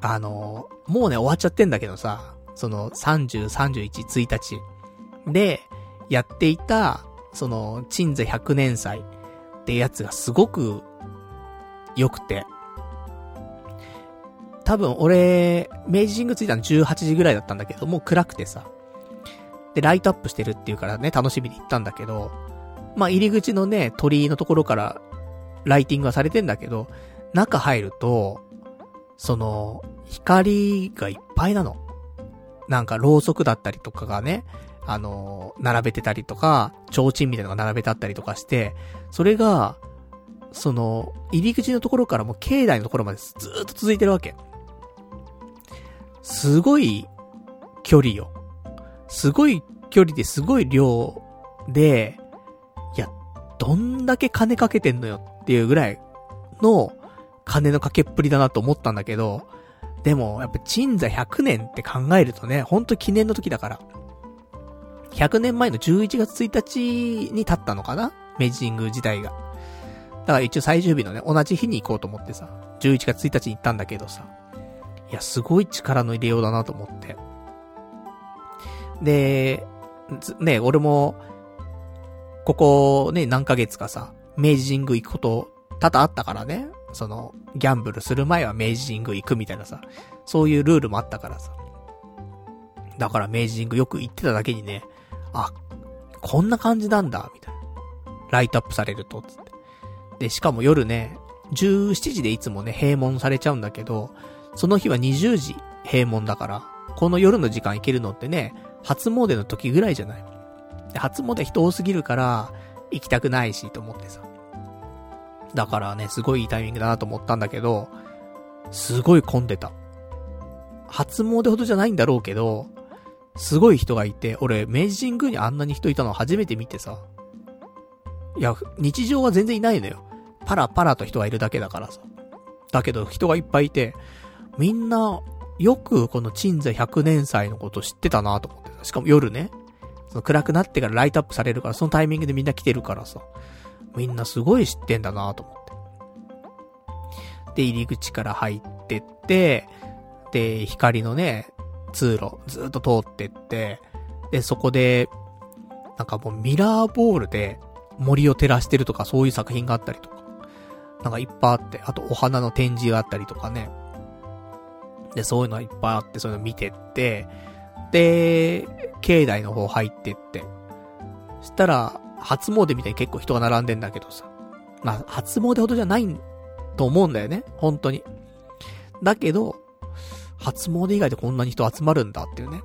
あのー、もうね、終わっちゃってんだけどさ、その、さんじゅう、さんじゅういち、ついたちで、やっていた、その、鎮座ひゃくねんさいってやつがすごく、良くて。多分、俺、明治神宮着いたのじゅうはちじぐらいだったんだけど、もう暗くてさ。で、ライトアップしてるっていうからね、楽しみに行ったんだけど、まあ、入り口のね、鳥居のところから、ライティングはされてんだけど、中入ると、その、光がいっぱいなの。なんか、ろうそくだったりとかがね、あの、並べてたりとか、提灯みたいなのが並べてあったりとかして、それが、その、入り口のところからもう境内のところまでずーっと続いてるわけ。すごい距離よ。すごい距離ですごい量で、いや、どんだけ金かけてんのよっていうぐらいの金のかけっぷりだなと思ったんだけど、でもやっぱ鎮座ひゃくねんって考えるとね、ほんと記念の時だから。ひゃくねんまえのじゅういちがつついたちに建ったのかな、明治神宮自体が。だから一応最終日のね、同じ日に行こうと思ってさ、じゅういちがつついたちに行ったんだけどさ、いや、すごい力の入れようだなと思って。で、ね、俺も、ここね、何ヶ月かさ、明治神宮行くこと多々あったからね、その、ギャンブルする前は明治神宮行くみたいなさ、そういうルールもあったからさ。だから明治神宮よく行ってただけにね、あ、こんな感じなんだ、みたいな。ライトアップされると、つって。で、しかも夜ね、じゅうしちじでいつもね、閉門されちゃうんだけど、その日はにじゅうじ閉門だから、この夜の時間行けるのってね、初詣の時ぐらいじゃない。で、初詣人多すぎるから、行きたくないし、と思ってさ。だからね、すごいいいタイミングだなと思ったんだけど、すごい混んでた。初詣ほどじゃないんだろうけど、すごい人がいて、俺、明治神宮にあんなに人いたの初めて見てさ。いや、日常は全然いないのよ。パラパラと人がいるだけだからさ。だけど、人がいっぱいいて、みんな、よくこの鎮座ひゃくねん祭のこと知ってたなと思ってた。しかも夜ね、その暗くなってからライトアップされるから、そのタイミングでみんな来てるからさ、みんなすごい知ってんだなと思って。で、入り口から入ってって、で、光のね、通路、ずっと通ってって、で、そこで、なんかもうミラーボールで森を照らしてるとか、そういう作品があったりとか、なんかいっぱいあって、あとお花の展示があったりとかね、で、そういうのがいっぱいあって、そういうの見てって、で、境内の方入ってって、したら、初詣みたいに結構人が並んでんだけどさ、まあ、初詣ほどじゃないと思うんだよね、本当に。だけど、初詣以外でこんなに人集まるんだっていうね、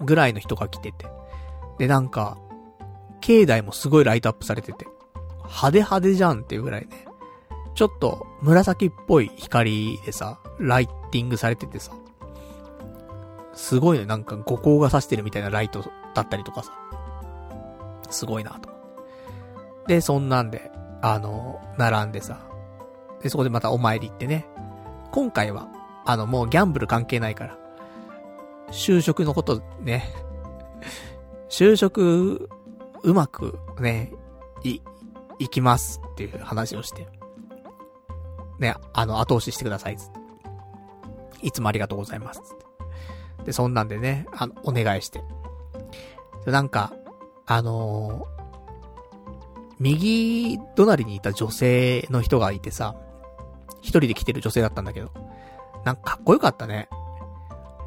ぐらいの人が来てて、で、なんか境内もすごいライトアップされてて、派手派手じゃんっていうぐらいね、ちょっと紫っぽい光でさ、ライティングされててさ、すごいね、なんか五光が差してるみたいなライトだったりとかさ、すごいなと。で、そんなんであの並んでさ、で、そこでまたお参り行ってね、今回はあの、もうギャンブル関係ないから。就職のことね。就職、うまくね、い、行きますっていう話をして。ね、あの、後押ししてくださいっつって。いつもありがとうございますっつって。で、そんなんでね、あの、お願いして。なんか、あのー、右隣にいた女性の人がいてさ、一人で来てる女性だったんだけど、なんかかっこよかったね。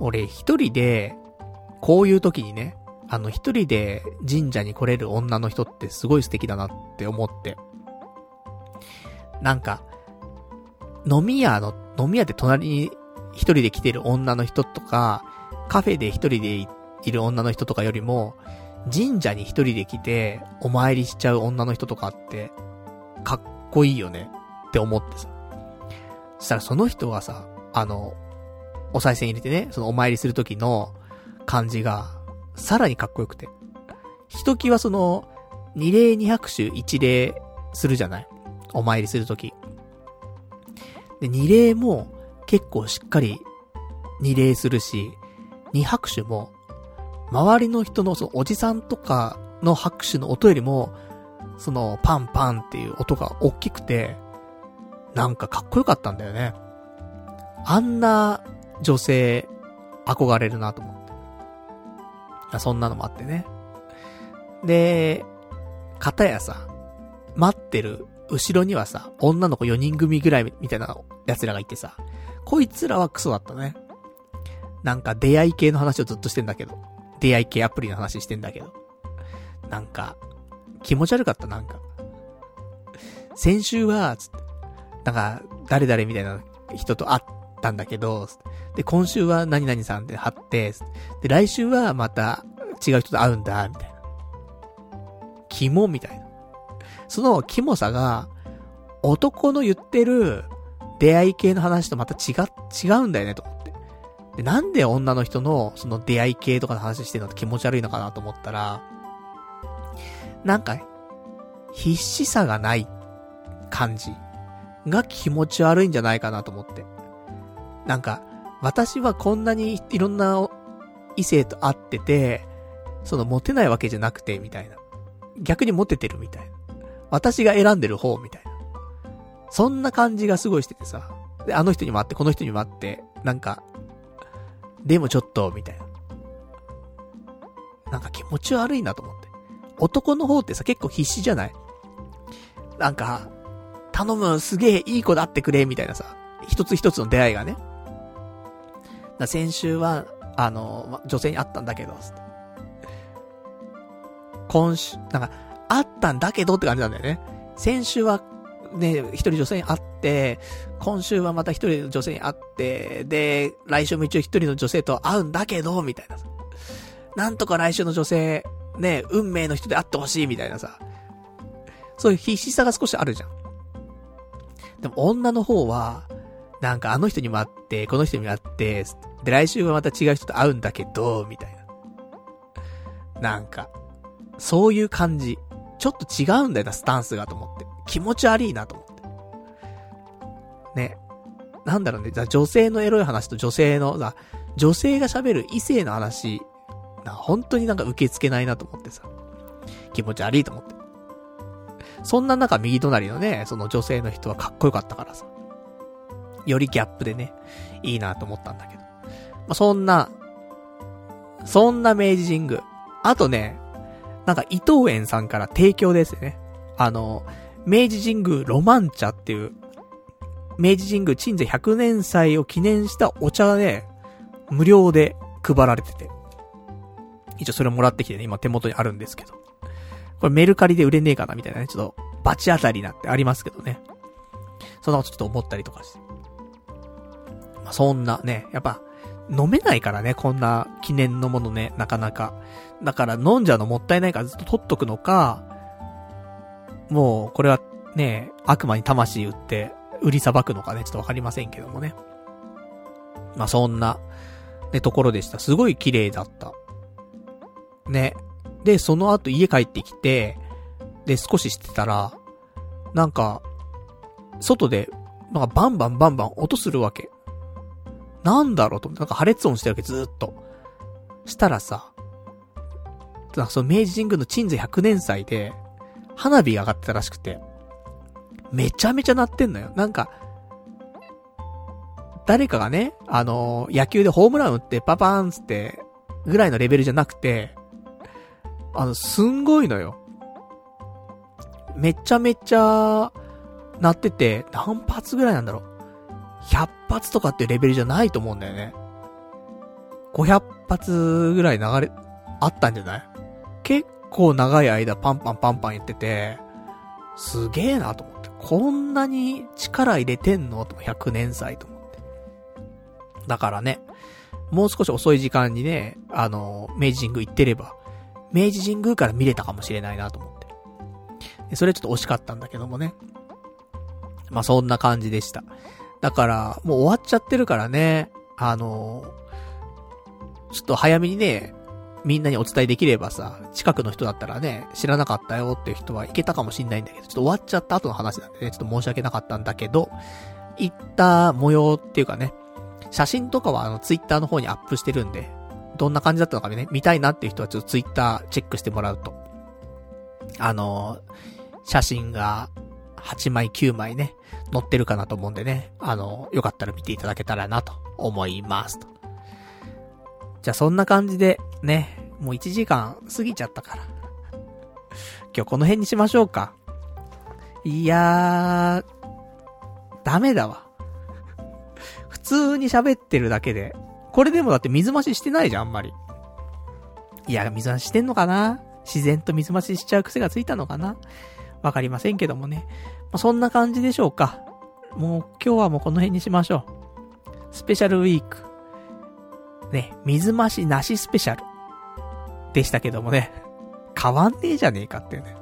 俺一人で、こういう時にね、あの一人で神社に来れる女の人ってすごい素敵だなって思って。なんか、飲み屋の、飲み屋で隣に一人で来てる女の人とか、カフェで一人でいる女の人とかよりも、神社に一人で来てお参りしちゃう女の人とかって、かっこいいよねって思ってさ。そしたらその人がさ、あの、お賽銭入れてね、そのお参りする時の感じが、さらにかっこよくて。ひときわその、二礼二拍手一礼するじゃない？お参りするとき。で、二礼も結構しっかり二礼するし、二拍手も、周りの人のそのおじさんとかの拍手の音よりも、そのパンパンっていう音が大きくて、なんかかっこよかったんだよね。あんな女性憧れるなと思って。そんなのもあってね。で、片やさ、待ってる後ろにはさ、女の子よにん組ぐらいみたいな奴らがいてさ、こいつらはクソだったね。なんか出会い系の話をずっとしてんだけど、出会い系アプリの話してんだけど、なんか気持ち悪かった。なんか先週はつってなんか誰々みたいな人と会ったんだけど、で今週は何々さんって貼って、で来週はまた違う人と会うんだみたいな、キモみたいな。そのキモさが男の言ってる出会い系の話とまた違違うんだよねと思って、でなんで女の人のその出会い系とかの話してるのって気持ち悪いのかなと思ったら、なんか必死さがない感じが気持ち悪いんじゃないかなと思って、なんか私はこんなにいろんな異性と会っててそのモテないわけじゃなくてみたいな、逆にモテてるみたいな、私が選んでる方みたいな、そんな感じがすごいしててさ、であの人にも会ってこの人にも会ってなんかでもちょっとみたいな、なんか気持ち悪いなと思って。男の方ってさ結構必死じゃない？なんか頼むすげえいい子だってくれみたいなさ、一つ一つの出会いがね、だ先週はあの、ま、女性に会ったんだけど今週なんか会ったんだけどって感じなんだよね。先週はね一人女性に会って、今週はまた一人の女性に会って、で来週も一応一人の女性と会うんだけどみたいなさ、なんとか来週の女性ね運命の人で会ってほしいみたいなさ、そういう必死さが少しあるじゃん。でも女の方はなんかあの人にも会ってこの人にも会ってで来週はまた違う人と会うんだけどみたいな、なんかそういう感じちょっと違うんだよなスタンスがと思って、気持ち悪いなと思ってね。なんだろうね、女性のエロい話と女性のさ、女性が喋る異性の話な、本当になんか受け付けないなと思ってさ、気持ち悪いと思って。そんな中右隣のねその女性の人はかっこよかったからさ、よりギャップでねいいなと思ったんだけど、まあ、そんなそんな明治神宮、あとねなんか伊藤園さんから提供ですね、あの明治神宮ロマン茶っていう明治神宮鎮西ひゃくねん祭を記念したお茶がね無料で配られてて、一応それをもらってきてね今手元にあるんですけど、これメルカリで売れねえかなみたいなね、ちょっとバチ当たりなってありますけどね、そんなことちょっと思ったりとかして、まあ、そんなねやっぱ飲めないからねこんな記念のものね、なかなかだから飲んじゃうのもったいないからずっと取っとくのか、もうこれはね悪魔に魂売って売りさばくのかねちょっとわかりませんけどもね、まあそんなねところでした。すごい綺麗だったね。でその後家帰ってきて、で少ししてたらなんか外でなんかバンバンバンバン音するわけ、なんだろうと思って、なんか破裂音してるわけずーっとしたらさ、なんかその明治神宮の鎮西ひゃくねん祭で花火が上がってたらしくて、めちゃめちゃ鳴ってんのよ。なんか誰かがねあのー、野球でホームラン打ってパパーンつってぐらいのレベルじゃなくて、あのすんごいのよ、めちゃめちゃ鳴ってて、何発ぐらいなんだろう、ひゃっぱつとかっていうレベルじゃないと思うんだよね、ごひゃっぱつぐらい流れあったんじゃない？結構長い間パンパンパンパン言ってて、すげえなと思って、こんなに力入れてんのとひゃくねん祭と思って。だからねもう少し遅い時間にねあの明治神宮行ってれば明治神宮から見れたかもしれないなと思って、それちょっと惜しかったんだけどもね、まあそんな感じでした。だからもう終わっちゃってるからね、あのちょっと早めにねみんなにお伝えできればさ、近くの人だったらね知らなかったよっていう人は行けたかもしれないんだけど、ちょっと終わっちゃった後の話なんでねちょっと申し訳なかったんだけど、行った模様っていうかね写真とかはあのツイッターの方にアップしてるんで、どんな感じだったのかね、見たいなっていう人はちょっとツイッターチェックしてもらうと、あのー、写真がはちまいきゅうまいね、載ってるかなと思うんでね、あのー、よかったら見ていただけたらなと思いますと。じゃあそんな感じでね、もういちじかん過ぎちゃったから、今日この辺にしましょうか。いやー、ダメだわ。普通に喋ってるだけで、これでもだって水増ししてないじゃんあんまり。いや水増ししてんのかな、自然と水増ししちゃう癖がついたのかな、わかりませんけどもね、あ、そんな感じでしょうか。もう今日はもうこの辺にしましょう。スペシャルウィークね、水増しなしスペシャルでしたけどもね、変わんねえじゃねえかっていうね。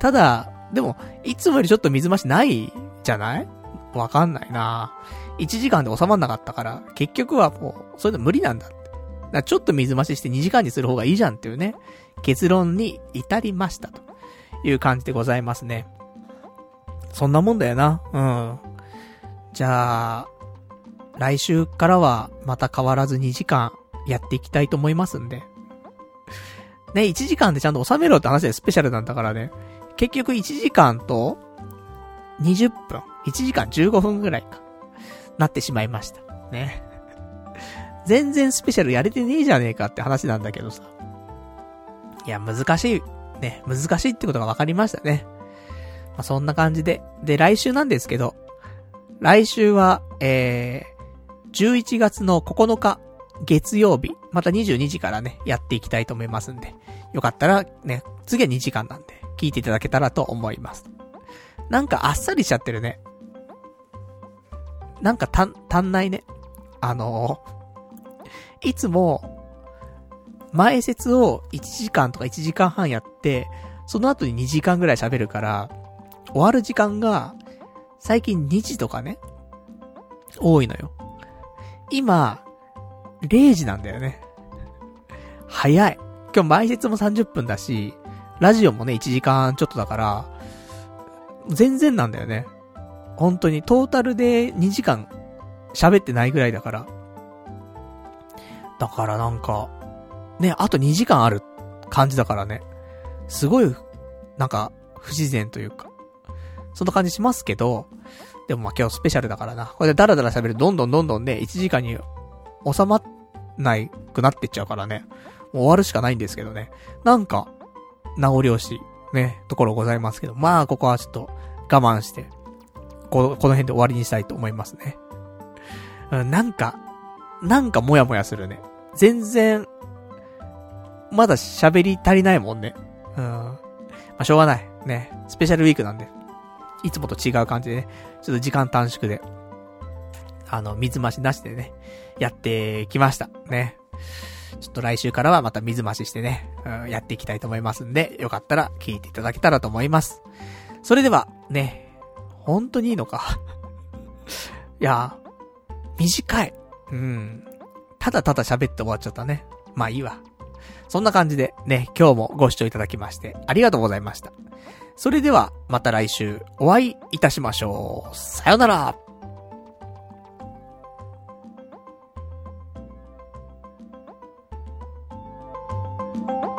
ただでもいつもよりちょっと水増しないじゃない？わかんないな。いちじかんで収まんなかったから結局はもうそういうの無理なんだって。だからちょっと水増ししてにじかんにする方がいいじゃんっていうね、結論に至りましたという感じでございますね。そんなもんだよな。うん。じゃあ来週からはまた変わらずにじかんやっていきたいと思いますんで。ね、いちじかんでちゃんと収めろって話でスペシャルなんだからね。結局いちじかんとにじゅっぷん、いちじかんじゅうごふんぐらいかなってしまいましたね。全然スペシャルやれてねえじゃねえかって話なんだけどさ。いや難しいね、難しいってことが分かりましたね。まあ、そんな感じで、で来週なんですけど、来週はえー、じゅういちがつのここのか月曜日、またにじゅうにじからねやっていきたいと思いますんで、よかったらね、次はにじかんなんで聞いていただけたらと思います。なんかあっさりしちゃってるね。なんかた足んないね。あのー、いつも前説をいちじかんとかいちじかんはんやってその後ににじかんぐらい喋るから終わる時間が最近にじとかね多いのよ。今れいじなんだよね。早い。今日前説もさんじゅっぷんだしラジオもねいちじかんちょっとだから全然なんだよね。本当にトータルでにじかん喋ってないぐらいだから。だからなんかね、あとにじかんある感じだからね、すごいなんか不自然というかそんな感じしますけど、でもまあ今日スペシャルだからな。これでダラダラ喋るどんどんどんどんねいちじかんに収まないくなってっちゃうからね、もう終わるしかないんですけどね。なんか名残惜しいねところございますけど、まあここはちょっと我慢してこの、この辺で終わりにしたいと思いますね。うん、なんかなんかもやもやするね。全然まだ喋り足りないもんね。うん。まあ、しょうがないね。スペシャルウィークなんでいつもと違う感じでね、ちょっと時間短縮であの水増しなしでねやってきましたね。ちょっと来週からはまた水増ししてね、うん、やっていきたいと思いますんで、よかったら聞いていただけたらと思います。それではね、本当にいいのかいや短い、うん、ただただ喋って終わっちゃったね。まあいいわ。そんな感じでね、今日もご視聴いただきましてありがとうございました。それではまた来週お会いいたしましょう。さよなら。you